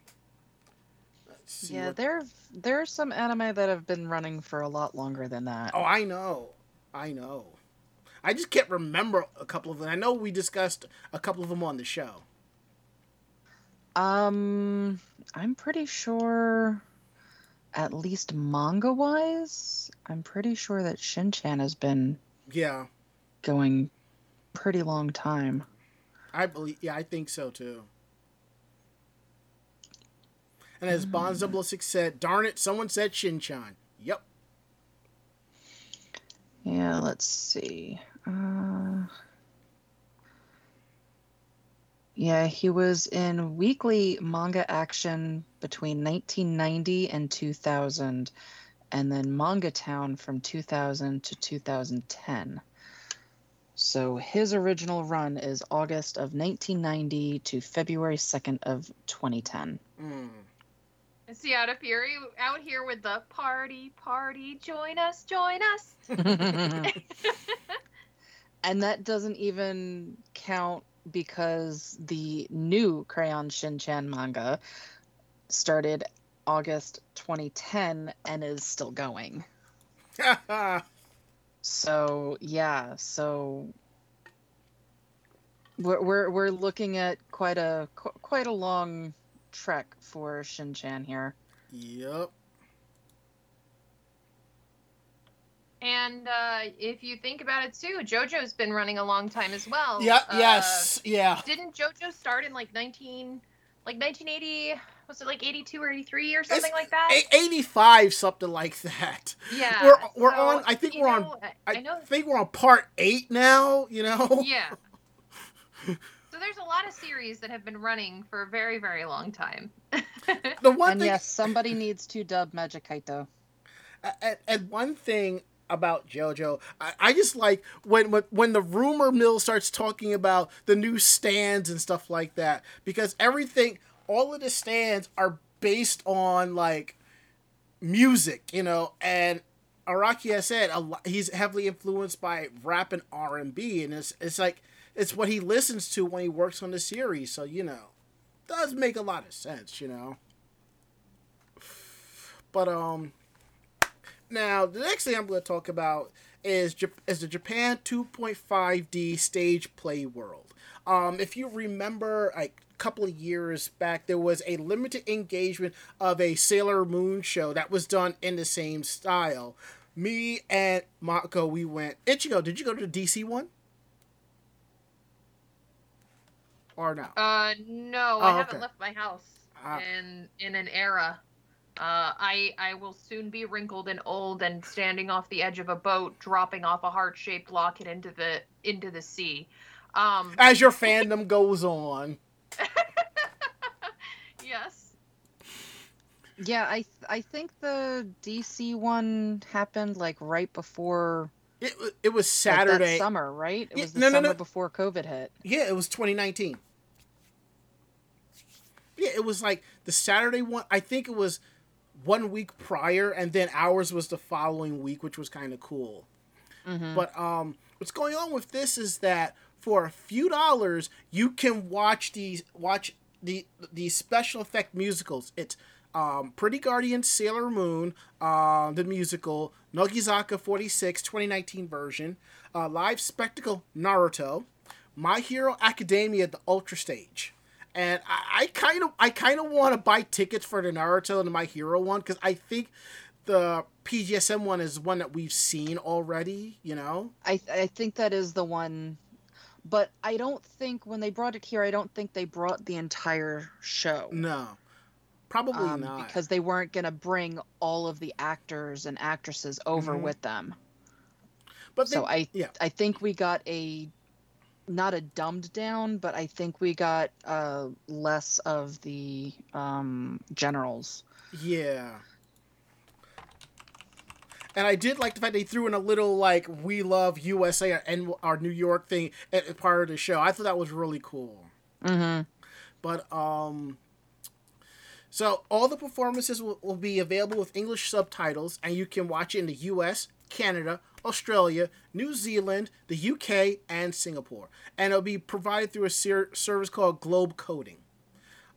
Yeah, there are some anime that have been running for a lot longer than that. Oh, I know. I just can't remember a couple of them. I know we discussed a couple of them on the show. I'm pretty sure, at least manga-wise, I'm pretty sure that Shin-Chan has been going pretty long time. I think so, too. And as Bond006 said, darn it, someone said Shin-Chan. Yep. Yeah, let's see. He was in weekly manga action between 1990 and 2000, and then Manga Town from 2000 to 2010. So his original run is August of 1990 to February 2nd of 2010. It's the Out of Fury out here with the party, party, join us, join us. And that doesn't even count because the new Crayon Shin-Chan manga started August 2010 and is still going. So, yeah, so we're looking at quite a long trek for Shin-Chan here. Yep. And if you think about it too, JoJo's been running a long time as well. Yep. Yes. Yeah. Didn't JoJo start in like 1980? Was it like 82 or 83 or something like that? 85, something like that. Yeah. We're so, on. I think we're on. I think we're on part 8 now. You know. Yeah. So there's a lot of series that have been running for a very, very long time. Yes, somebody needs to dub Magic Kaito. And one thing about JoJo, I just like when the rumor mill starts talking about the new stands and stuff like that, because everything, all of the stands are based on like music, you know. And Araki has said he's heavily influenced by rap and R&B, and it's like it's what he listens to when he works on the series. So you know, does make a lot of sense, you know. But now, the next thing I'm going to talk about is the Japan 2.5D Stage Play World. If you remember, like, a couple of years back, there was a limited engagement of a Sailor Moon show that was done in the same style. Me and Mako, we went. Ichigo, did you go to the DC one? Or no? No, I haven't left my house in an era. I will soon be wrinkled and old and standing off the edge of a boat, dropping off a heart-shaped locket into the sea. As your fandom goes on. Yes. Yeah, I think the DC one happened like right before. It was Saturday, like that summer, right? It was summer before COVID hit. Yeah, it was 2019. Yeah, it was like the Saturday one. I think it was 1 week prior, and then ours was the following week, which was kind of cool. Mm-hmm. But what's going on with this is that for a few dollars you can watch the special effect musicals. It's Pretty Guardian Sailor Moon, the musical, Nogizaka 46 2019 version, live spectacle Naruto, My Hero Academia the Ultra Stage. And I kind of want to buy tickets for the Naruto and the My Hero one, because I think the PGSM one is one that we've seen already, you know? I think that is the one. But I don't think when they brought it here, I don't think they brought the entire show. No, probably not. Because they weren't going to bring all of the actors and actresses over mm-hmm. with them. But so I think we got a... not a dumbed down, but I think we got less of the generals. Yeah. And I did like the fact they threw in a little, like, we love USA and our New York thing as part of the show. I thought that was really cool. Mm-hmm. But, so all the performances will be available with English subtitles, and you can watch it in the U.S., Canada, Australia, New Zealand, the UK, and Singapore. And it'll be provided through a service called Globe Coding.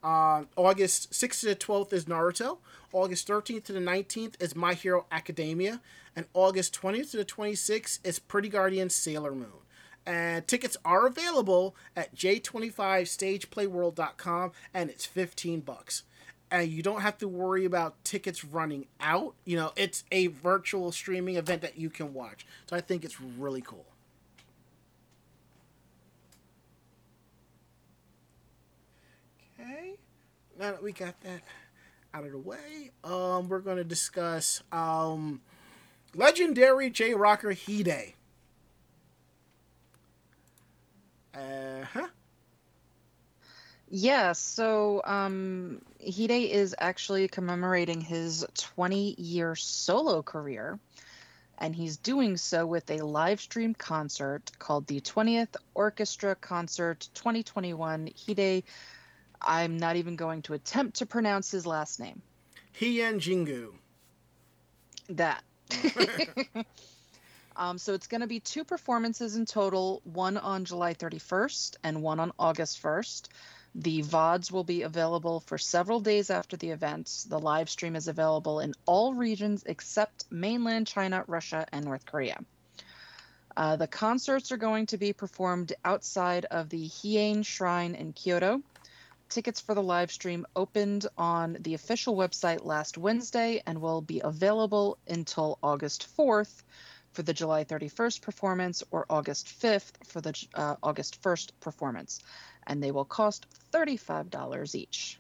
August 6th to the 12th is Naruto. August 13th to the 19th is My Hero Academia. And August 20th to the 26th is Pretty Guardian Sailor Moon. And tickets are available at j25stageplayworld.com, and it's $15. And you don't have to worry about tickets running out. You know, it's a virtual streaming event that you can watch. So I think it's really cool. Okay. Now that we got that out of the way, we're going to discuss legendary J-Rocker Hide. Uh-huh. Yeah, so Hide is actually commemorating his 20-year solo career, and he's doing so with a live-streamed concert called the 20th Orchestra Concert 2021. Hide, I'm not even going to attempt to pronounce his last name. Heian Jingu. That. So it's going to be two performances in total, one on July 31st and one on August 1st. The VODs will be available for several days after the events. The live stream is available in all regions except mainland China, Russia, and North Korea. The concerts are going to be performed outside of the Heian Shrine in Kyoto. Tickets for the live stream opened on the official website last Wednesday and will be available until August 4th for the July 31st performance or August 5th for the August 1st performance. And they will cost $35 each.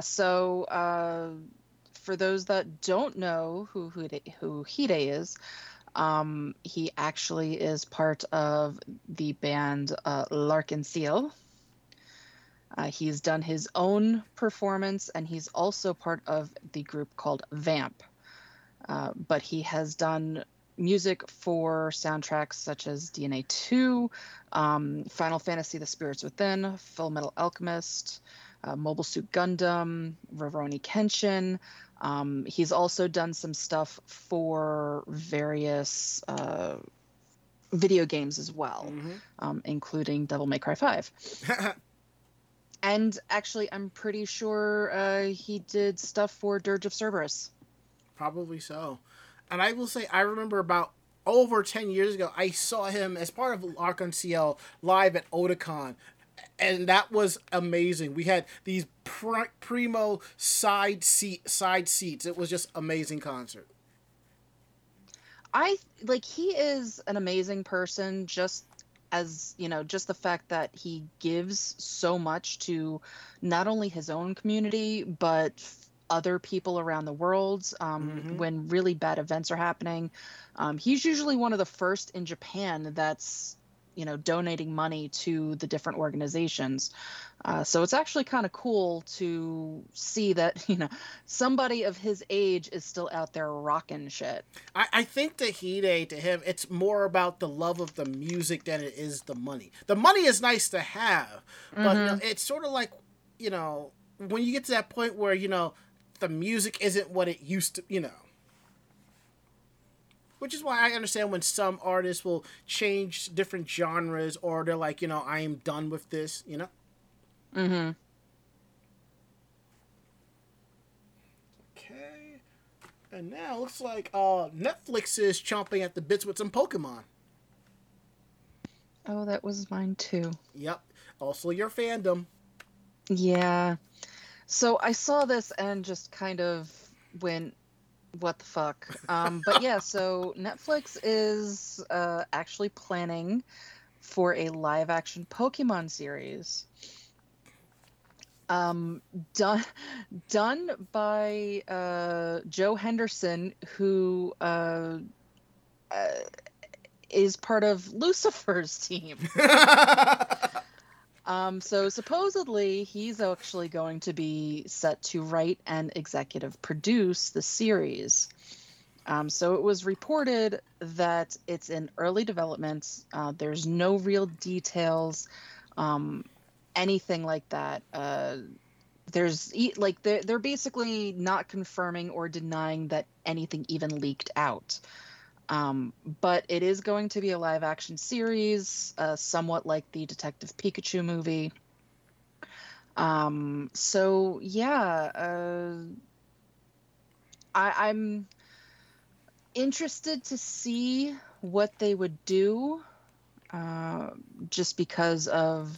So for those that don't know who Hide is, he actually is part of the band Larkin Seal. He's done his own performance, and he's also part of the group called Vamp. But he has done music for soundtracks such as DNA 2, Final Fantasy The Spirits Within, Full Metal Alchemist, Mobile Suit Gundam, Rurouni Kenshin. He's also done some stuff for various video games as well, including Devil May Cry 5. And actually, I'm pretty sure he did stuff for Dirge of Cerberus. Probably so. And I will say, I remember about over 10 years ago, I saw him as part of Larkin CL live at Otakon. And that was amazing. We had these primo side seats. It was just amazing concert. He is an amazing person, just as, you know, just the fact that he gives so much to not only his own community, but other people around the world. When really bad events are happening, he's usually one of the first in Japan that's, you know, donating money to the different organizations. So it's actually kind of cool to see that, you know, somebody of his age is still out there rocking shit. I think the Hide, to him, it's more about the love of the music than it is the money. The money is nice to have, but you know, it's sort of like, you know, when you get to that point where, you know, the music isn't what it used to, you know. Which is why I understand when some artists will change different genres, or they're like, you know, I am done with this, you know? Okay. And now it looks like Netflix is chomping at the bits with some Pokemon. Oh, that was mine too. Yep. Also your fandom. Yeah. So I saw this and just kind of went... what the fuck? But yeah, so Netflix is actually planning for a live-action Pokemon series done by Joe Henderson, who is part of Lucifer's team. So supposedly he's actually going to be set to write and executive produce the series. So it was reported that it's in early development. There's no real details, anything like that. They're basically not confirming or denying that anything even leaked out. But it is going to be a live action series, somewhat like the Detective Pikachu movie. I'm interested to see what they would do, just because of,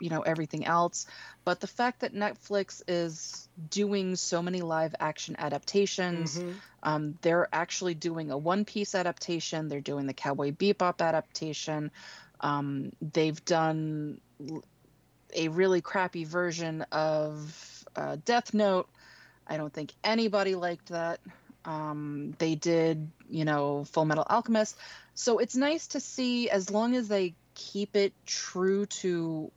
you know, everything else. But the fact that Netflix is doing so many live action adaptations, they're actually doing a One Piece adaptation. They're doing the Cowboy Bebop adaptation. They've done a really crappy version of Death Note. I don't think anybody liked that. They did, you know, Full Metal Alchemist. So it's nice to see, as long as they keep it true to,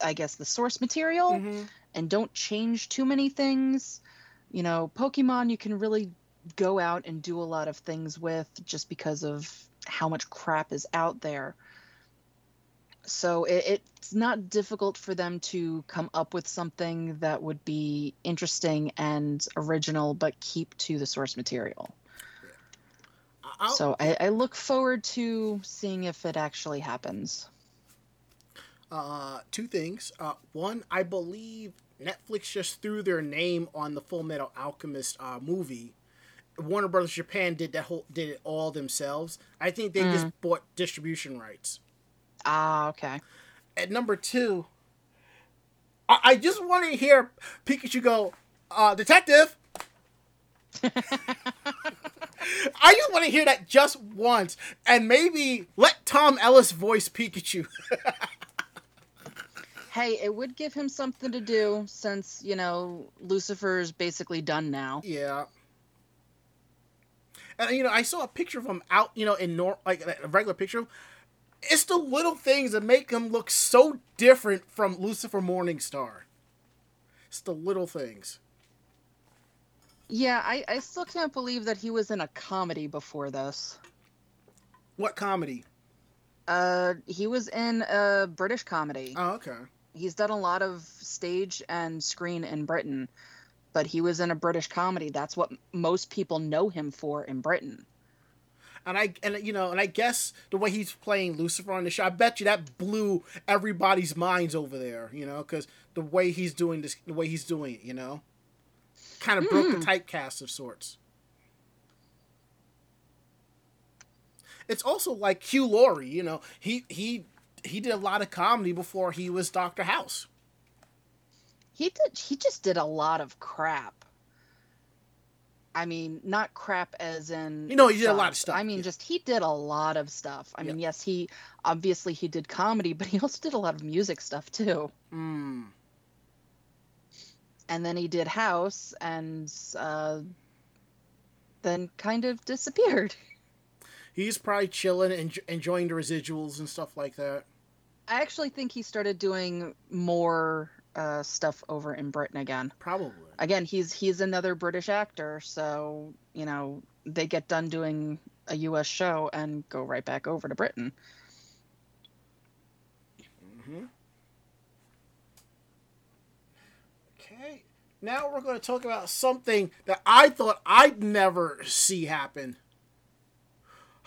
I guess, the source material, and don't change too many things. You know, Pokemon, you can really go out and do a lot of things with, just because of how much crap is out there. So it's not difficult for them to come up with something that would be interesting and original, but keep to the source material. Yeah. So I look forward to seeing if it actually happens. Two things. One, I believe Netflix just threw their name on the Full Metal Alchemist movie. Warner Brothers Japan did it all themselves. I think they just bought distribution rights. Ah, okay. At number two, I just want to hear Pikachu go, detective! I just want to hear that just once, and maybe let Tom Ellis voice Pikachu. Hey, it would give him something to do since, you know, Lucifer's basically done now. Yeah. And, you know, I saw a picture of him out, you know, like a regular picture of him. It's the little things that make him look so different from Lucifer Morningstar. It's the little things. Yeah, I still can't believe that he was in a comedy before this. What comedy? He was in a British comedy. Oh, okay. He's done a lot of stage and screen in Britain, but he was in a British comedy. That's what most people know him for in Britain. And I guess the way he's playing Lucifer on the show, I bet you that blew everybody's minds over there, you know, because the way he's doing this, the way he's doing it, you know, kind of broke the typecast of sorts. It's also like Hugh Laurie, you know, he did a lot of comedy before he was Dr. House. He just did a lot of crap. I mean, not crap as in... You know, he did a lot of stuff. I mean, just he did a lot of stuff. I mean, yes, he... Obviously, he did comedy, but he also did a lot of music stuff, too. Mm. And then he did House, and then kind of disappeared. He's probably chilling and enjoying the residuals and stuff like that. I actually think he started doing more... stuff over in Britain again. Probably. Again, he's another British actor, so, you know, they get done doing a U.S. show and go right back over to Britain. Mm-hmm. Okay. Now we're going to talk about something that I thought I'd never see happen.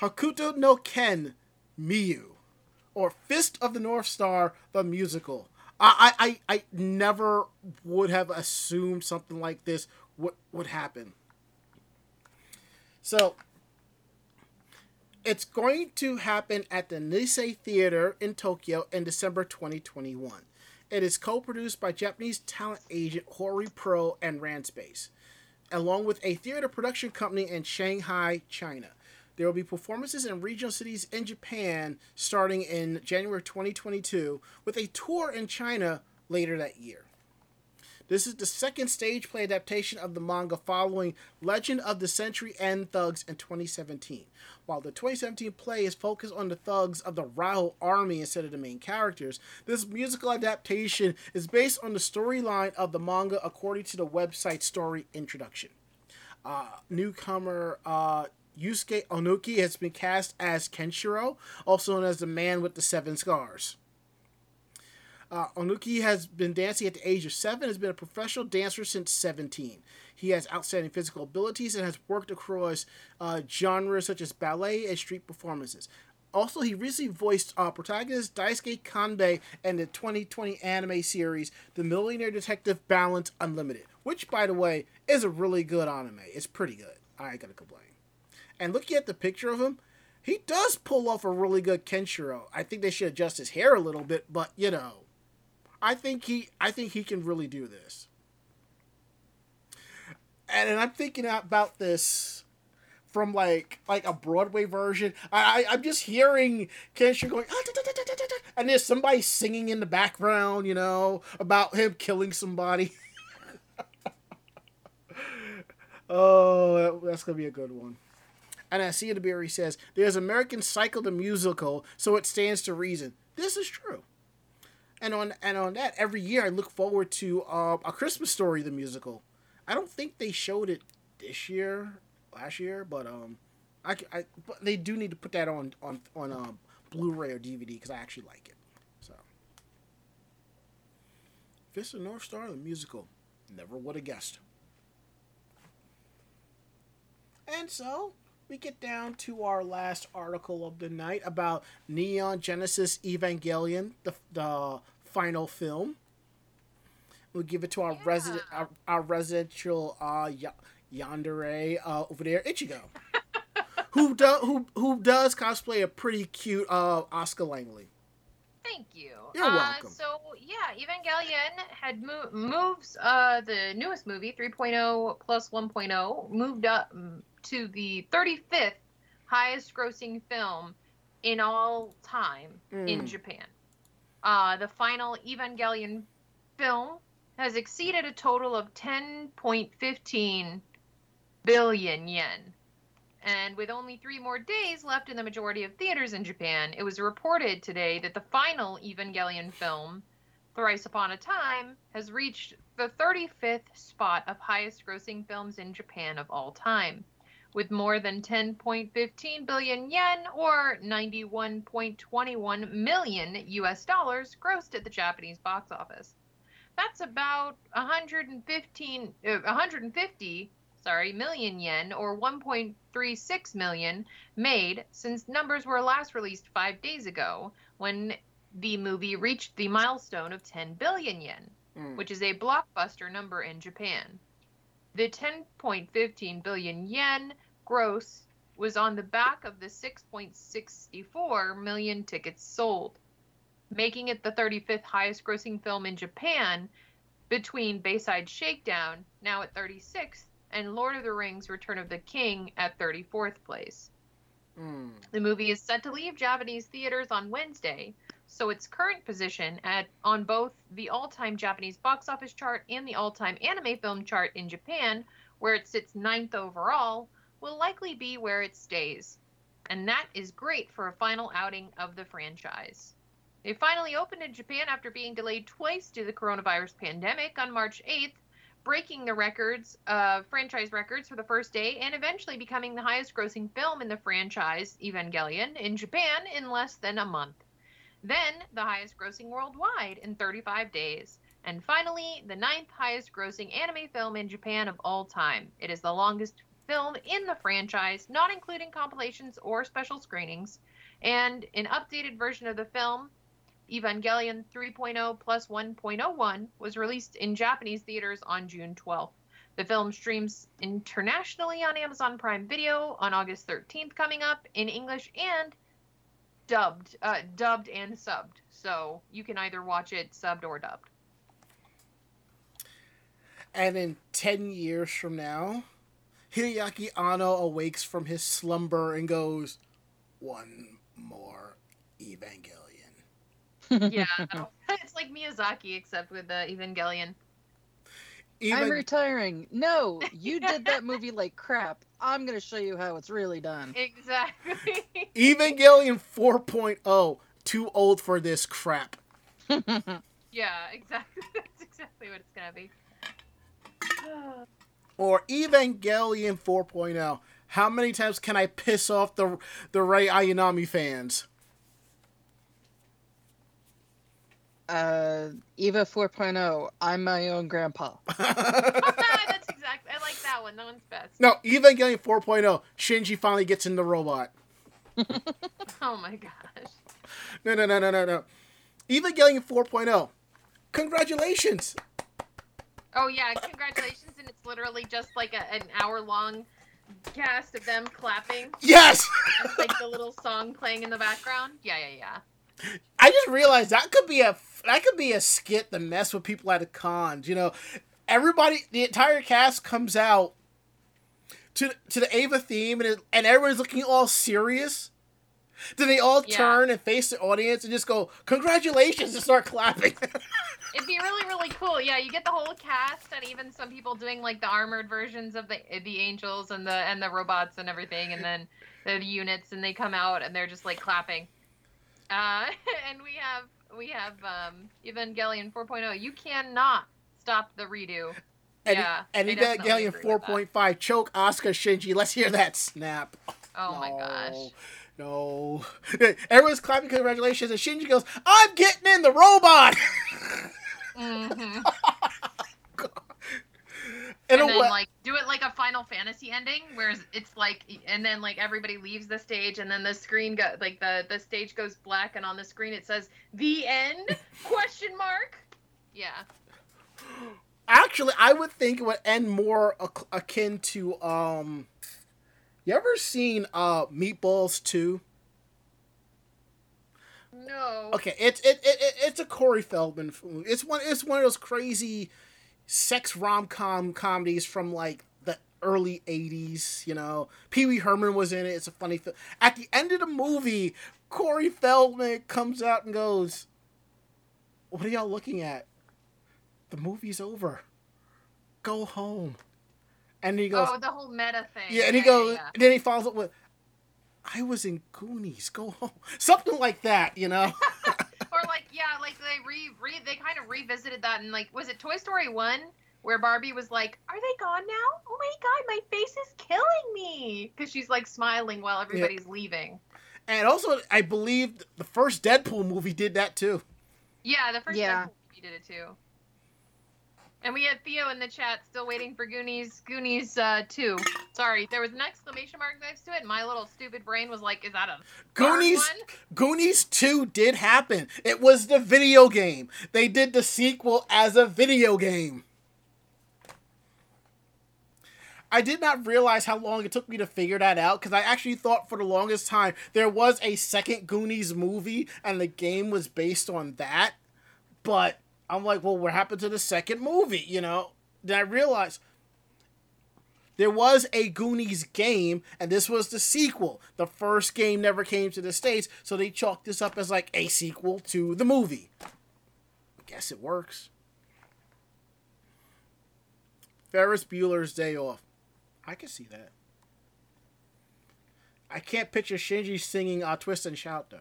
Hokuto no Ken Miyu, or Fist of the North Star, the musical. I never would have assumed something like this would happen. So, it's going to happen at the Nisei Theater in Tokyo in December 2021. It is co-produced by Japanese talent agent Hori Pro and Ranspace, along with a theater production company in Shanghai, China. There will be performances in regional cities in Japan starting in January 2022, with a tour in China later that year. This is the second stage play adaptation of the manga following Legend of the Century End Thugs in 2017. While the 2017 play is focused on the thugs of the rival army instead of the main characters, this musical adaptation is based on the storyline of the manga according to the website Story Introduction. Newcomer... Yusuke Onuki has been cast as Kenshiro, also known as the Man with the Seven Scars. Onuki has been dancing at the age of 7 and has been a professional dancer since 17. He has outstanding physical abilities and has worked across genres such as ballet and street performances. Also, he recently voiced protagonist Daisuke Kanbei in the 2020 anime series The Millionaire Detective Balance Unlimited, which, by the way, is a really good anime. It's pretty good. I ain't gonna complain. And looking at the picture of him, he does pull off a really good Kenshiro. I think they should adjust his hair a little bit, but, you know, I think he can really do this. And I'm thinking about this from like a Broadway version. I'm just hearing Kenshiro going, ah, da, da, da, da, da, and there's somebody singing in the background, you know, about him killing somebody. Oh, that's gonna be a good one. And as Sia DeBerry says, there's American Psycho the Musical, so it stands to reason. This is true. And on that, every year I look forward to A Christmas Story the Musical. I don't think they showed it this year, last year, but but they do need to put that on Blu-ray or DVD because I actually like it. So, Fist of North Star, the musical. Never would have guessed. And so, we get down to our last article of the night about Neon Genesis Evangelion, the final film. We'll give it to our residential yandere over there, Ichigo, who does cosplay a pretty cute Oscar Langley. Thank you. You're welcome. So yeah, Evangelion had moves the newest movie 3.0 plus 1.0 moved up to the 35th highest grossing film in all time in Japan. The final Evangelion film has exceeded a total of 10.15 billion yen. And with only 3 more days left in the majority of theaters in Japan, it was reported today that the final Evangelion film, Thrice Upon a Time, has reached the 35th spot of highest grossing films in Japan of all time, with more than 10.15 billion yen or $91.21 million grossed at the Japanese box office. That's about 150 million yen or 1.36 million made since numbers were last released 5 days ago when the movie reached the milestone of 10 billion yen, which is a blockbuster number in Japan. The 10.15 billion yen gross was on the back of the 6.64 million tickets sold, making it the 35th highest grossing film in Japan between Bayside Shakedown, now at 36th, and Lord of the Rings Return of the King at 34th place. The movie is set to leave Japanese theaters on Wednesday, so its current position on both the all-time Japanese box office chart and the all-time anime film chart in Japan, where it sits 9th overall, will likely be where it stays. And that is great for a final outing of the franchise. It finally opened in Japan after being delayed twice due to the coronavirus pandemic on March 8th, breaking the records, franchise records for the first day, and eventually becoming the highest-grossing film in the franchise, Evangelion, in Japan in less than a month. Then, the highest-grossing worldwide in 35 days. And finally, the 9th highest-grossing anime film in Japan of all time. It is the longest film in the franchise, not including compilations or special screenings. And an updated version of the film, Evangelion 3.0 plus 1.01, was released in Japanese theaters on June 12th. The film streams internationally on Amazon Prime Video on August 13th coming up in English and dubbed and subbed. So you can either watch it subbed or dubbed. And in 10 years from now, Hideaki Anno awakes from his slumber and goes, "One more Evangelion." Yeah, it's like Miyazaki, except with Evangelion. I'm retiring. No, you did that movie like crap. I'm going to show you how it's really done. Exactly. Evangelion 4.0. Too old for this crap. Yeah, exactly. That's exactly what it's going to be. Or Evangelion 4.0. How many times can I piss off the Rei Ayanami fans? Eva 4.0, I'm my own grandpa. That's exactly. I like that one. That one's best. No, Evangelion 4.0, Shinji finally gets in the robot. Oh my gosh. No. Evangelion 4.0, congratulations. Oh yeah, congratulations, and it's literally just like an hour-long cast of them clapping. Yes! It's like the little song playing in the background. Yeah. I just realized that could be a skit to mess with people at a con. You know, everybody, the entire cast comes out to the Ava theme, and everyone's looking all serious. Then they all turn and face the audience and just go, "Congratulations!" and start clapping. It'd be really, really cool. Yeah, you get the whole cast and even some people doing like the armored versions of the angels and the robots and everything, and then the units, and they come out and they're just like clapping. And we have Evangelion 4.0. You cannot stop the redo. And Evangelion 4.5. Choke Asuka Shinji. Let's hear that snap. Oh my gosh. no. Everyone's clapping, congratulations, and Shinji goes, I'm getting in the robot! Mm-hmm. And then, like, do it like a Final Fantasy ending, where it's like, and then, like, everybody leaves the stage, and then the screen, the stage goes black, and on the screen it says, the end? Question mark? Yeah. Actually, I would think it would end more akin to, you ever seen Meatballs 2? No. Okay, it's a Corey Feldman film. It's one of those crazy sex rom-com comedies from, like, the early 80s, you know. Pee-wee Herman was in it. It's a funny film. At the end of the movie, Corey Feldman comes out and goes, what are y'all looking at? The movie's over. Go home. And he goes... Oh, the whole meta thing. Yeah, and he goes... Yeah. And then he follows up with, I was in Goonies. Go home. Something like that, you know? Or, like, yeah, like, they kind of revisited that, and, like, was it Toy Story 1 where Barbie was like, are they gone now? Oh, my God, my face is killing me! Because she's, like, smiling while everybody's leaving. And also, I believe the first Deadpool movie did that, too. Yeah, the first Deadpool movie did it, too. And we had Theo in the chat still waiting for Goonies 2. Sorry, there was an exclamation mark next to it, and my little stupid brain was like, is that a Goonies one? Goonies 2 did happen. It was the video game. They did the sequel as a video game. I did not realize how long it took me to figure that out, because I actually thought for the longest time there was a second Goonies movie, and the game was based on that, but... I'm like, well, what happened to the second movie, you know? Then I realized there was a Goonies game, and this was the sequel. The first game never came to the States, so they chalked this up as, like, a sequel to the movie. I guess it works. Ferris Bueller's Day Off. I can see that. I can't picture Shinji singing Twist and Shout,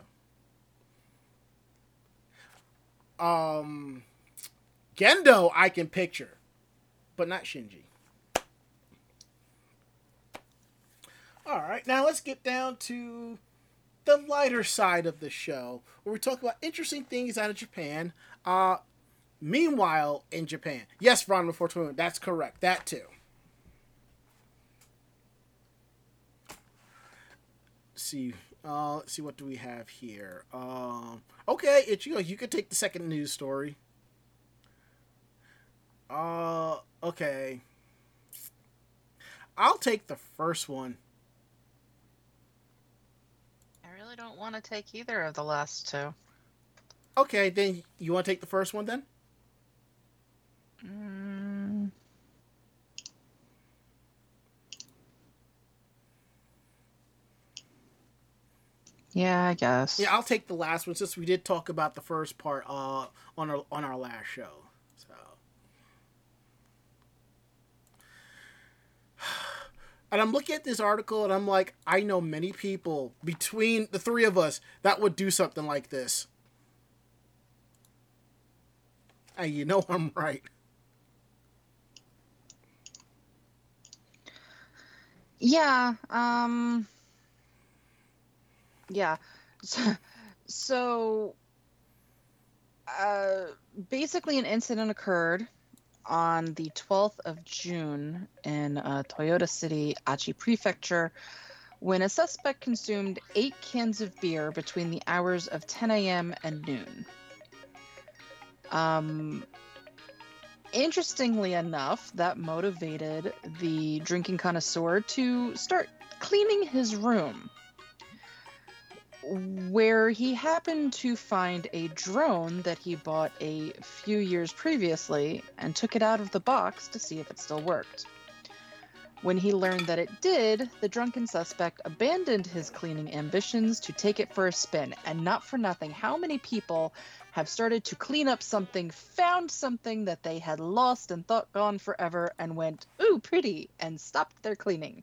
though. Gendo, I can picture, but not Shinji. All right, now let's get down to the lighter side of the show, where we talk about interesting things out of Japan. Meanwhile, in Japan, yes, Ron, before 21, that's correct, that too. Let's see, what do we have here? Okay, Ichigo, you can take the second news story. Okay. I'll take the first one. I really don't want to take either of the last two. Okay, then you want to take the first one then? Yeah, I guess. Yeah, I'll take the last one since we did talk about the first part on our last show. And I'm looking at this article, and I'm like, I know many people, between the three of us, that would do something like this. And you know I'm right. Yeah, yeah. So, basically an incident occurred on the 12th of June in Toyota City, Aichi Prefecture, when a suspect consumed 8 cans of beer between the hours of 10 a.m. and noon. Interestingly enough, that motivated the drinking connoisseur to start cleaning his room, where he happened to find a drone that he bought a few years previously and took it out of the box to see if it still worked. When he learned that it did, the drunken suspect abandoned his cleaning ambitions to take it for a spin. And not for nothing, how many people have started to clean up something, found something that they had lost and thought gone forever, and went, ooh, pretty, and stopped their cleaning?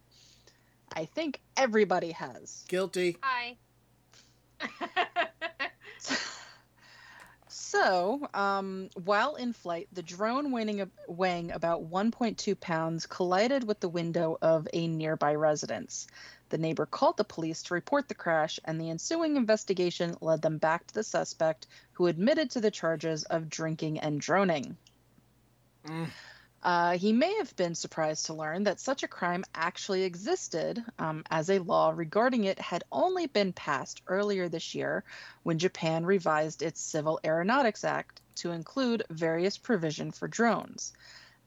I think everybody has. Guilty. Hi. So, while in flight, the drone weighing about 1.2 pounds collided with the window of a nearby residence. The neighbor called the police to report the crash, and the ensuing investigation led them back to the suspect, who admitted to the charges of drinking and droning. He may have been surprised to learn that such a crime actually existed, as a law regarding it had only been passed earlier this year when Japan revised its Civil Aeronautics Act to include various provision for drones.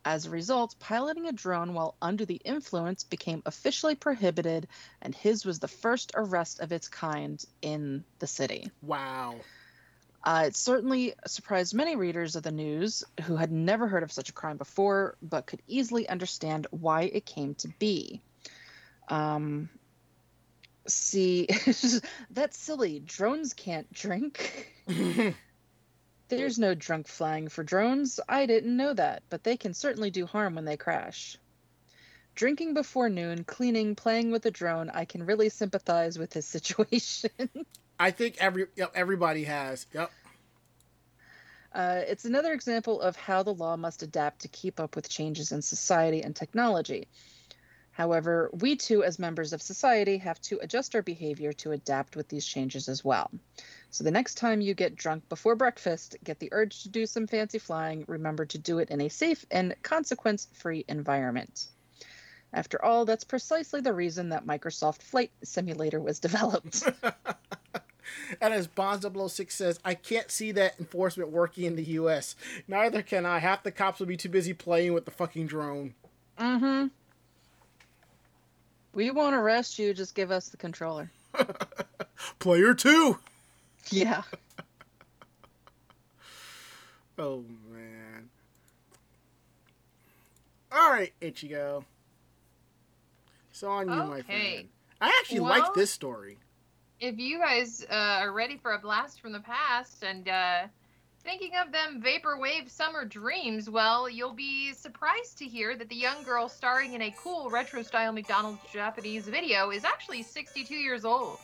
As a result, piloting a drone while under the influence became officially prohibited, and his was the first arrest of its kind in the city. Wow. It certainly surprised many readers of the news who had never heard of such a crime before, but could easily understand why it came to be. See, that's silly. Drones can't drink. There's no drunk flying for drones. I didn't know that, but they can certainly do harm when they crash. Drinking before noon, cleaning, playing with a drone. I can really sympathize with his situation. I think everybody has. Yep. It's another example of how the law must adapt to keep up with changes in society and technology. However, we too, as members of society, have to adjust our behavior to adapt with these changes as well. So the next time you get drunk before breakfast, get the urge to do some fancy flying, remember to do it in a safe and consequence-free environment. After all, that's precisely the reason that Microsoft Flight Simulator was developed. And as Bonds006 says, I can't see that enforcement working in the U.S. Neither can I. Half the cops will be too busy playing with the fucking drone. Mm-hmm. We won't arrest you, just give us the controller. Player 2! Yeah. Oh, man. Alright, Ichigo. It's on you, my friend. I actually like this story. If you guys are ready for a blast from the past and thinking of them vaporwave summer dreams, well, you'll be surprised to hear that the young girl starring in a cool retro-style McDonald's Japanese video is actually 62 years old.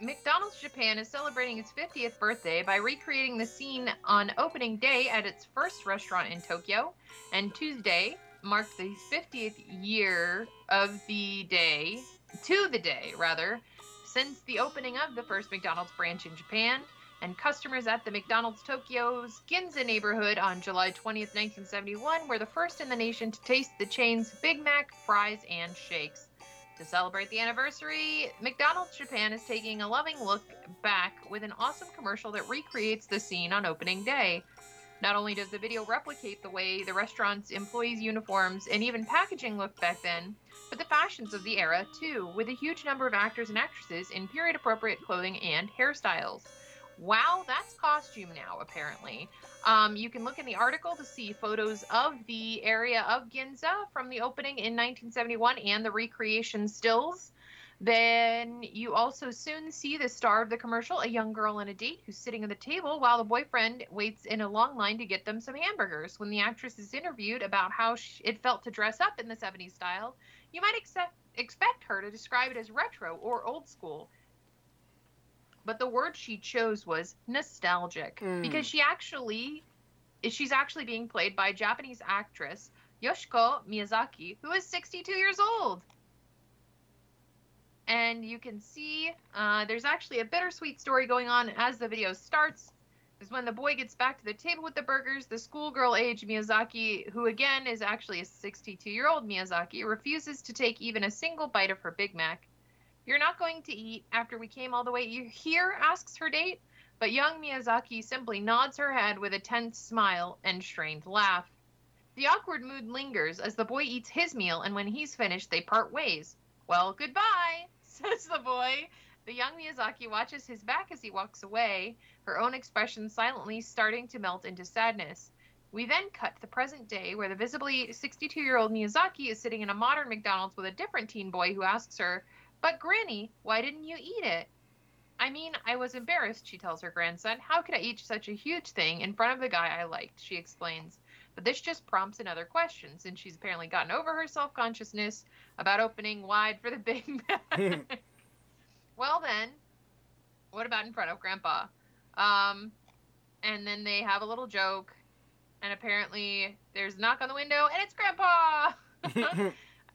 McDonald's Japan is celebrating its 50th birthday by recreating the scene on opening day at its first restaurant in Tokyo, and Tuesday marked the 50th year of the day, since the opening of the first McDonald's branch in Japan, and customers at the McDonald's Tokyo's Ginza neighborhood on July 20th, 1971 were the first in the nation to taste the chain's Big Mac, fries, and shakes. To celebrate the anniversary, McDonald's Japan is taking a loving look back with an awesome commercial that recreates the scene on opening day. Not only does the video replicate the way the restaurant's employees' uniforms and even packaging looked back then, but the fashions of the era, too, with a huge number of actors and actresses in period-appropriate clothing and hairstyles. Wow, that's costume now, apparently. You can look in the article to see photos of the area of Ginza from the opening in 1971 and the recreation stills. Then you also soon see the star of the commercial, a young girl and a date who's sitting at the table while the boyfriend waits in a long line to get them some hamburgers. When the actress is interviewed about how it felt to dress up in the 70s style, you might expect her to describe it as retro or old school. But the word she chose was nostalgic, because she's actually being played by Japanese actress Yoshiko Miyazaki, who is 62 years old. And you can see there's actually a bittersweet story going on as the video starts. Because when the boy gets back to the table with the burgers, the schoolgirl-aged Miyazaki, who again is actually a 62-year-old Miyazaki, refuses to take even a single bite of her Big Mac. You're not going to eat after we came all the way here, asks her date. But young Miyazaki simply nods her head with a tense smile and strained laugh. The awkward mood lingers as the boy eats his meal, and when he's finished, they part ways. Well, goodbye, says the boy. The young Miyazaki watches his back as he walks away, her own expression silently starting to melt into sadness. We then cut to the present day, where the visibly 62-year-old Miyazaki is sitting in a modern McDonald's with a different teen boy who asks her, "But Granny, why didn't you eat it?" "I mean, I was embarrassed," she tells her grandson. "How could I eat such a huge thing in front of the guy I liked?" she explains. But this just prompts another question, since she's apparently gotten over her self-consciousness about opening wide for the Big Mac. Well then, what about in front of Grandpa? And then they have a little joke, and apparently there's a knock on the window, and it's Grandpa!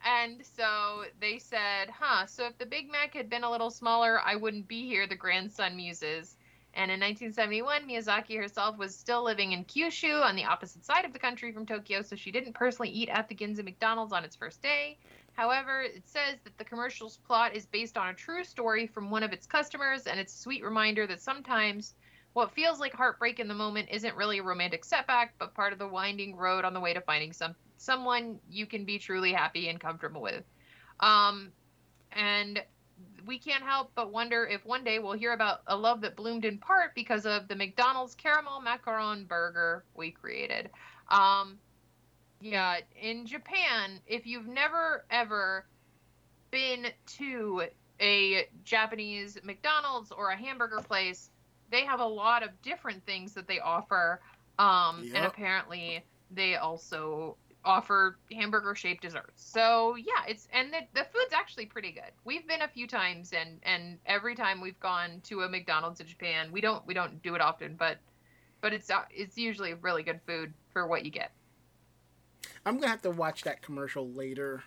And so they said, huh, so if the Big Mac had been a little smaller, I wouldn't be here, the grandson muses. And in 1971, Miyazaki herself was still living in Kyushu on the opposite side of the country from Tokyo, so she didn't personally eat at the Ginza McDonald's on its first day. However, it says that the commercial's plot is based on a true story from one of its customers, and it's a sweet reminder that sometimes what feels like heartbreak in the moment isn't really a romantic setback, but part of the winding road on the way to finding someone you can be truly happy and comfortable with. And we can't help but wonder if one day we'll hear about a love that bloomed in part because of the McDonald's caramel macaron burger we created. Yeah, in Japan, if you've never, ever been to a Japanese McDonald's or a hamburger place, they have a lot of different things that they offer. Yep. And apparently they also offer hamburger shaped desserts. So yeah, it's, and the food's actually pretty good. We've been a few times, and every time we've gone to a McDonald's in Japan, we don't do it often, but it's usually really good food for what you get. I'm going to have to watch that commercial later.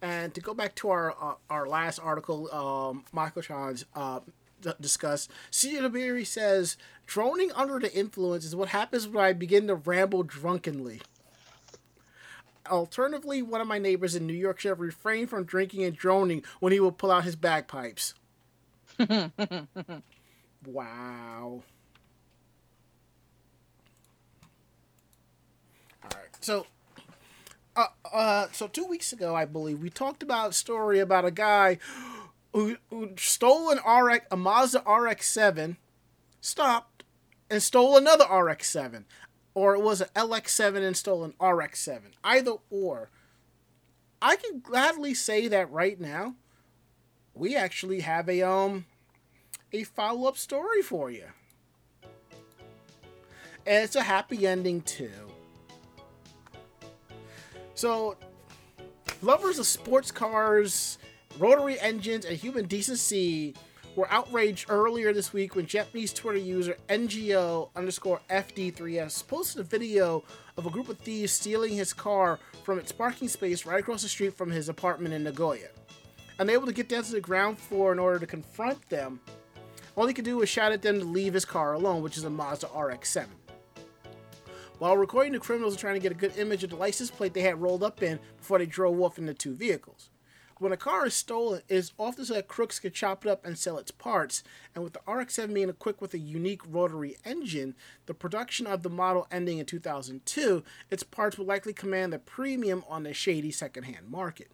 And to go back to our last article, Mako-chan's discuss. Sudabiri says, droning under the influence is what happens when I begin to ramble drunkenly. Alternatively, one of my neighbors in New York should have refrained from drinking and droning when he will pull out his bagpipes. Wow. Alright, so so 2 weeks ago, I believe, we talked about a story about a guy who stole a Mazda RX-7, stopped, and stole another RX-7. Or it was an LX-7 and stole an RX-7. Either or. I can gladly say that right now, we actually have a follow-up story for you. And it's a happy ending, too. So, lovers of sports cars, rotary engines, and human decency were outraged earlier this week when Japanese Twitter user NGO_FD3S posted a video of a group of thieves stealing his car from its parking space right across the street from his apartment in Nagoya. Unable to get down to the ground floor in order to confront them, all he could do was shout at them to leave his car alone, which is a Mazda RX-7. While recording, the criminals were trying to get a good image of the license plate they had rolled up in before they drove off in the two vehicles. When a car is stolen, it is often so that crooks can chop it up and sell its parts, and with the RX-7 being equipped with a unique rotary engine, the production of the model ending in 2002, its parts would likely command a premium on the shady second-hand market.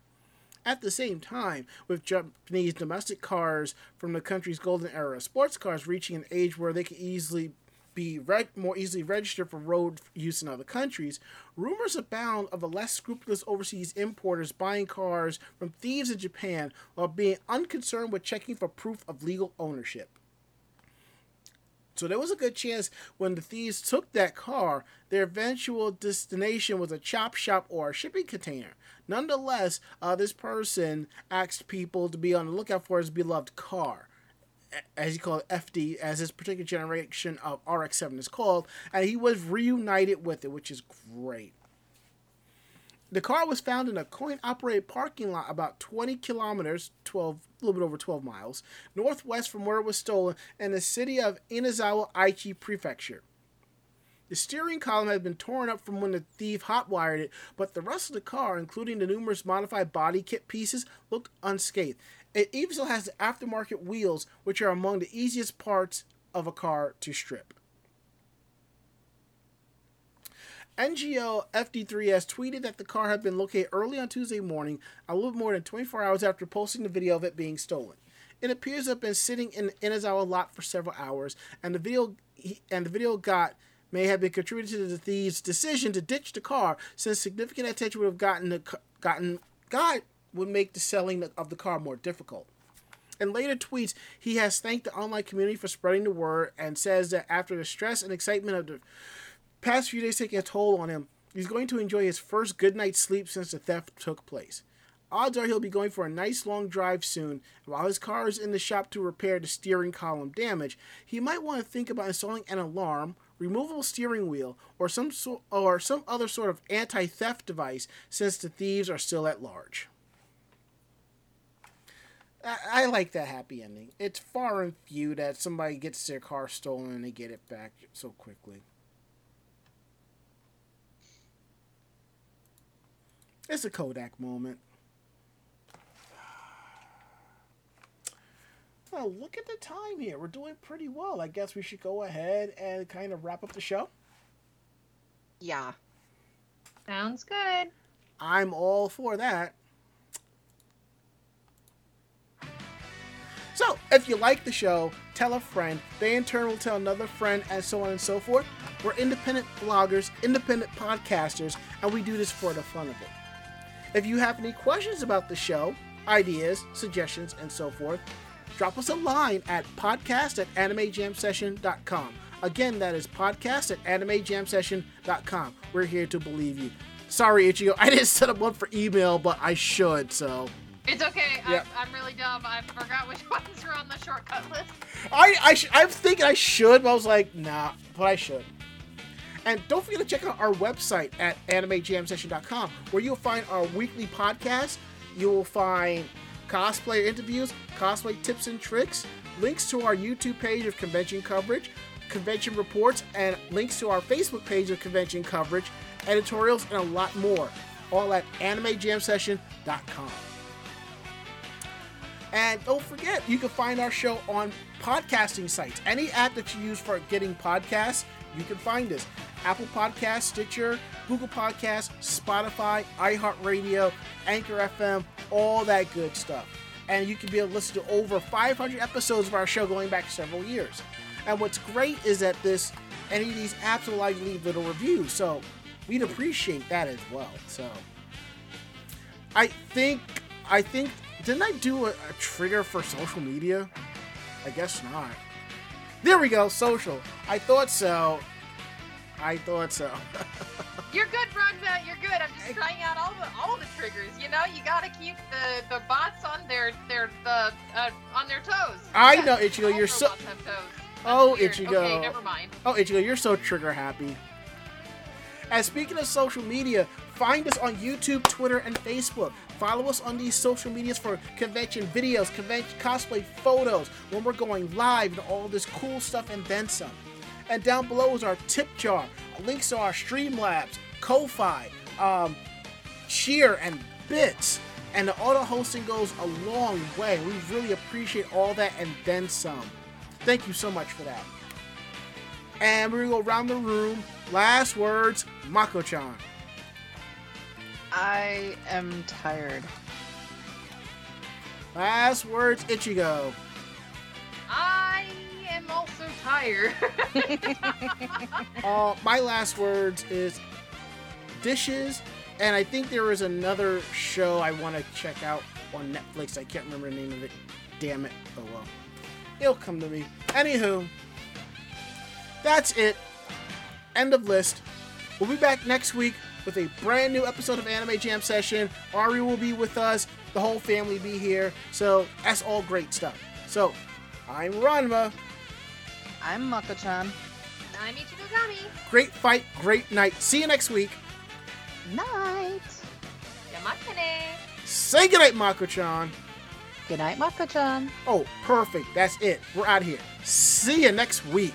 At the same time, with Japanese domestic cars from the country's golden era of sports cars reaching an age where they can easily be more easily registered for road use in other countries, rumors abound of the less scrupulous overseas importers buying cars from thieves in Japan while being unconcerned with checking for proof of legal ownership. So there was a good chance when the thieves took that car, their eventual destination was a chop shop or a shipping container. Nonetheless, this person asked people to be on the lookout for his beloved car, as you call it, FD, as this particular generation of RX-7 is called, and he was reunited with it, which is great. The car was found in a coin-operated parking lot about 20 kilometers, 12, a little bit over 12 miles, northwest from where it was stolen in the city of Inazawa, Aichi Prefecture. The steering column had been torn up from when the thief hotwired it, but the rest of the car, including the numerous modified body kit pieces, looked unscathed. It even still has the aftermarket wheels, which are among the easiest parts of a car to strip. NGO FD3S tweeted that the car had been located early on Tuesday morning, a little more than 24 hours after posting the video of it being stolen. It appears to have been sitting in Inazawa lot for several hours, and the video got may have been contributed to the thieves' decision to ditch the car, since significant attention would have would make the selling of the car more difficult. In later tweets, he has thanked the online community for spreading the word and says that after the stress and excitement of the past few days taking a toll on him, he's going to enjoy his first good night's sleep since the theft took place. Odds are he'll be going for a nice long drive soon, and while his car is in the shop to repair the steering column damage, he might want to think about installing an alarm, removable steering wheel, or some other sort of anti-theft device, since the thieves are still at large. I like that happy ending. It's far and few that somebody gets their car stolen and they get it back so quickly. It's a Kodak moment. Well, look at the time here. We're doing pretty well. I guess we should go ahead and kind of wrap up the show. Yeah. Sounds good. I'm all for that. So, if you like the show, tell a friend. They in turn will tell another friend, and so on and so forth. We're independent bloggers, independent podcasters, and we do this for the fun of it. If you have any questions about the show, ideas, suggestions, and so forth, drop us a line at podcast@animejamsession.com. Again, that is podcast@animejamsession.com. We're here to believe you. Sorry, Ichigo, I didn't set up one for email, but I should, so... It's okay. Yep. I'm really dumb. I forgot which ones were on the shortcut list. I'm thinking I should, but I was like, nah, but I should. And don't forget to check out our website at animejamsession.com, where you'll find our weekly podcast. You will find cosplayer interviews, cosplay tips and tricks, links to our YouTube page of convention coverage, convention reports, and links to our Facebook page of convention coverage, editorials, and a lot more. All at animejamsession.com. And don't forget, you can find our show on podcasting sites. Any app that you use for getting podcasts, you can find us. Apple Podcasts, Stitcher, Google Podcasts, Spotify, iHeartRadio, Anchor FM, all that good stuff. And you can be able to listen to over 500 episodes of our show going back several years. And what's great is that any of these apps will allow you to leave little reviews, so we'd appreciate that as well. So, I think... Didn't I do a trigger for social media? I guess not. There we go, social. I thought so. You're good, Rugbat. You're good. I'm just trying out all the triggers. You know, you gotta keep the bots on their toes. I know, Ichigo. You're so. Oh, weird. Ichigo. Okay, never mind. Oh, Ichigo, you're so trigger happy. And speaking of social media, find us on YouTube, Twitter, and Facebook. Follow us on these social medias for convention videos, convention cosplay photos, when we're going live, and all this cool stuff and then some. And down below is our tip jar, links to our Streamlabs, Ko-Fi, Cheer, and Bits. And the auto hosting goes a long way. We really appreciate all that and then some. Thank you so much for that. And we're going to go around the room. Last words, Mako-chan. I am tired. Last words, Ichigo. I am also tired. My last words is dishes, and I think there is another show I want to check out on Netflix. I can't remember the name of it. Damn it. Oh well. It'll come to me. Anywho, that's it. End of list. We'll be back next week with a brand new episode of Anime Jam Session. Ari will be with us. The whole family be here. So that's all great stuff. So I'm Ranma. I'm Mako-chan. I'm Ichigogami. Great fight, great night. See you next week. Night. Yamatane. Say goodnight, Mako-chan. Goodnight, Mako-chan. Oh, perfect. That's it. We're out of here. See you next week.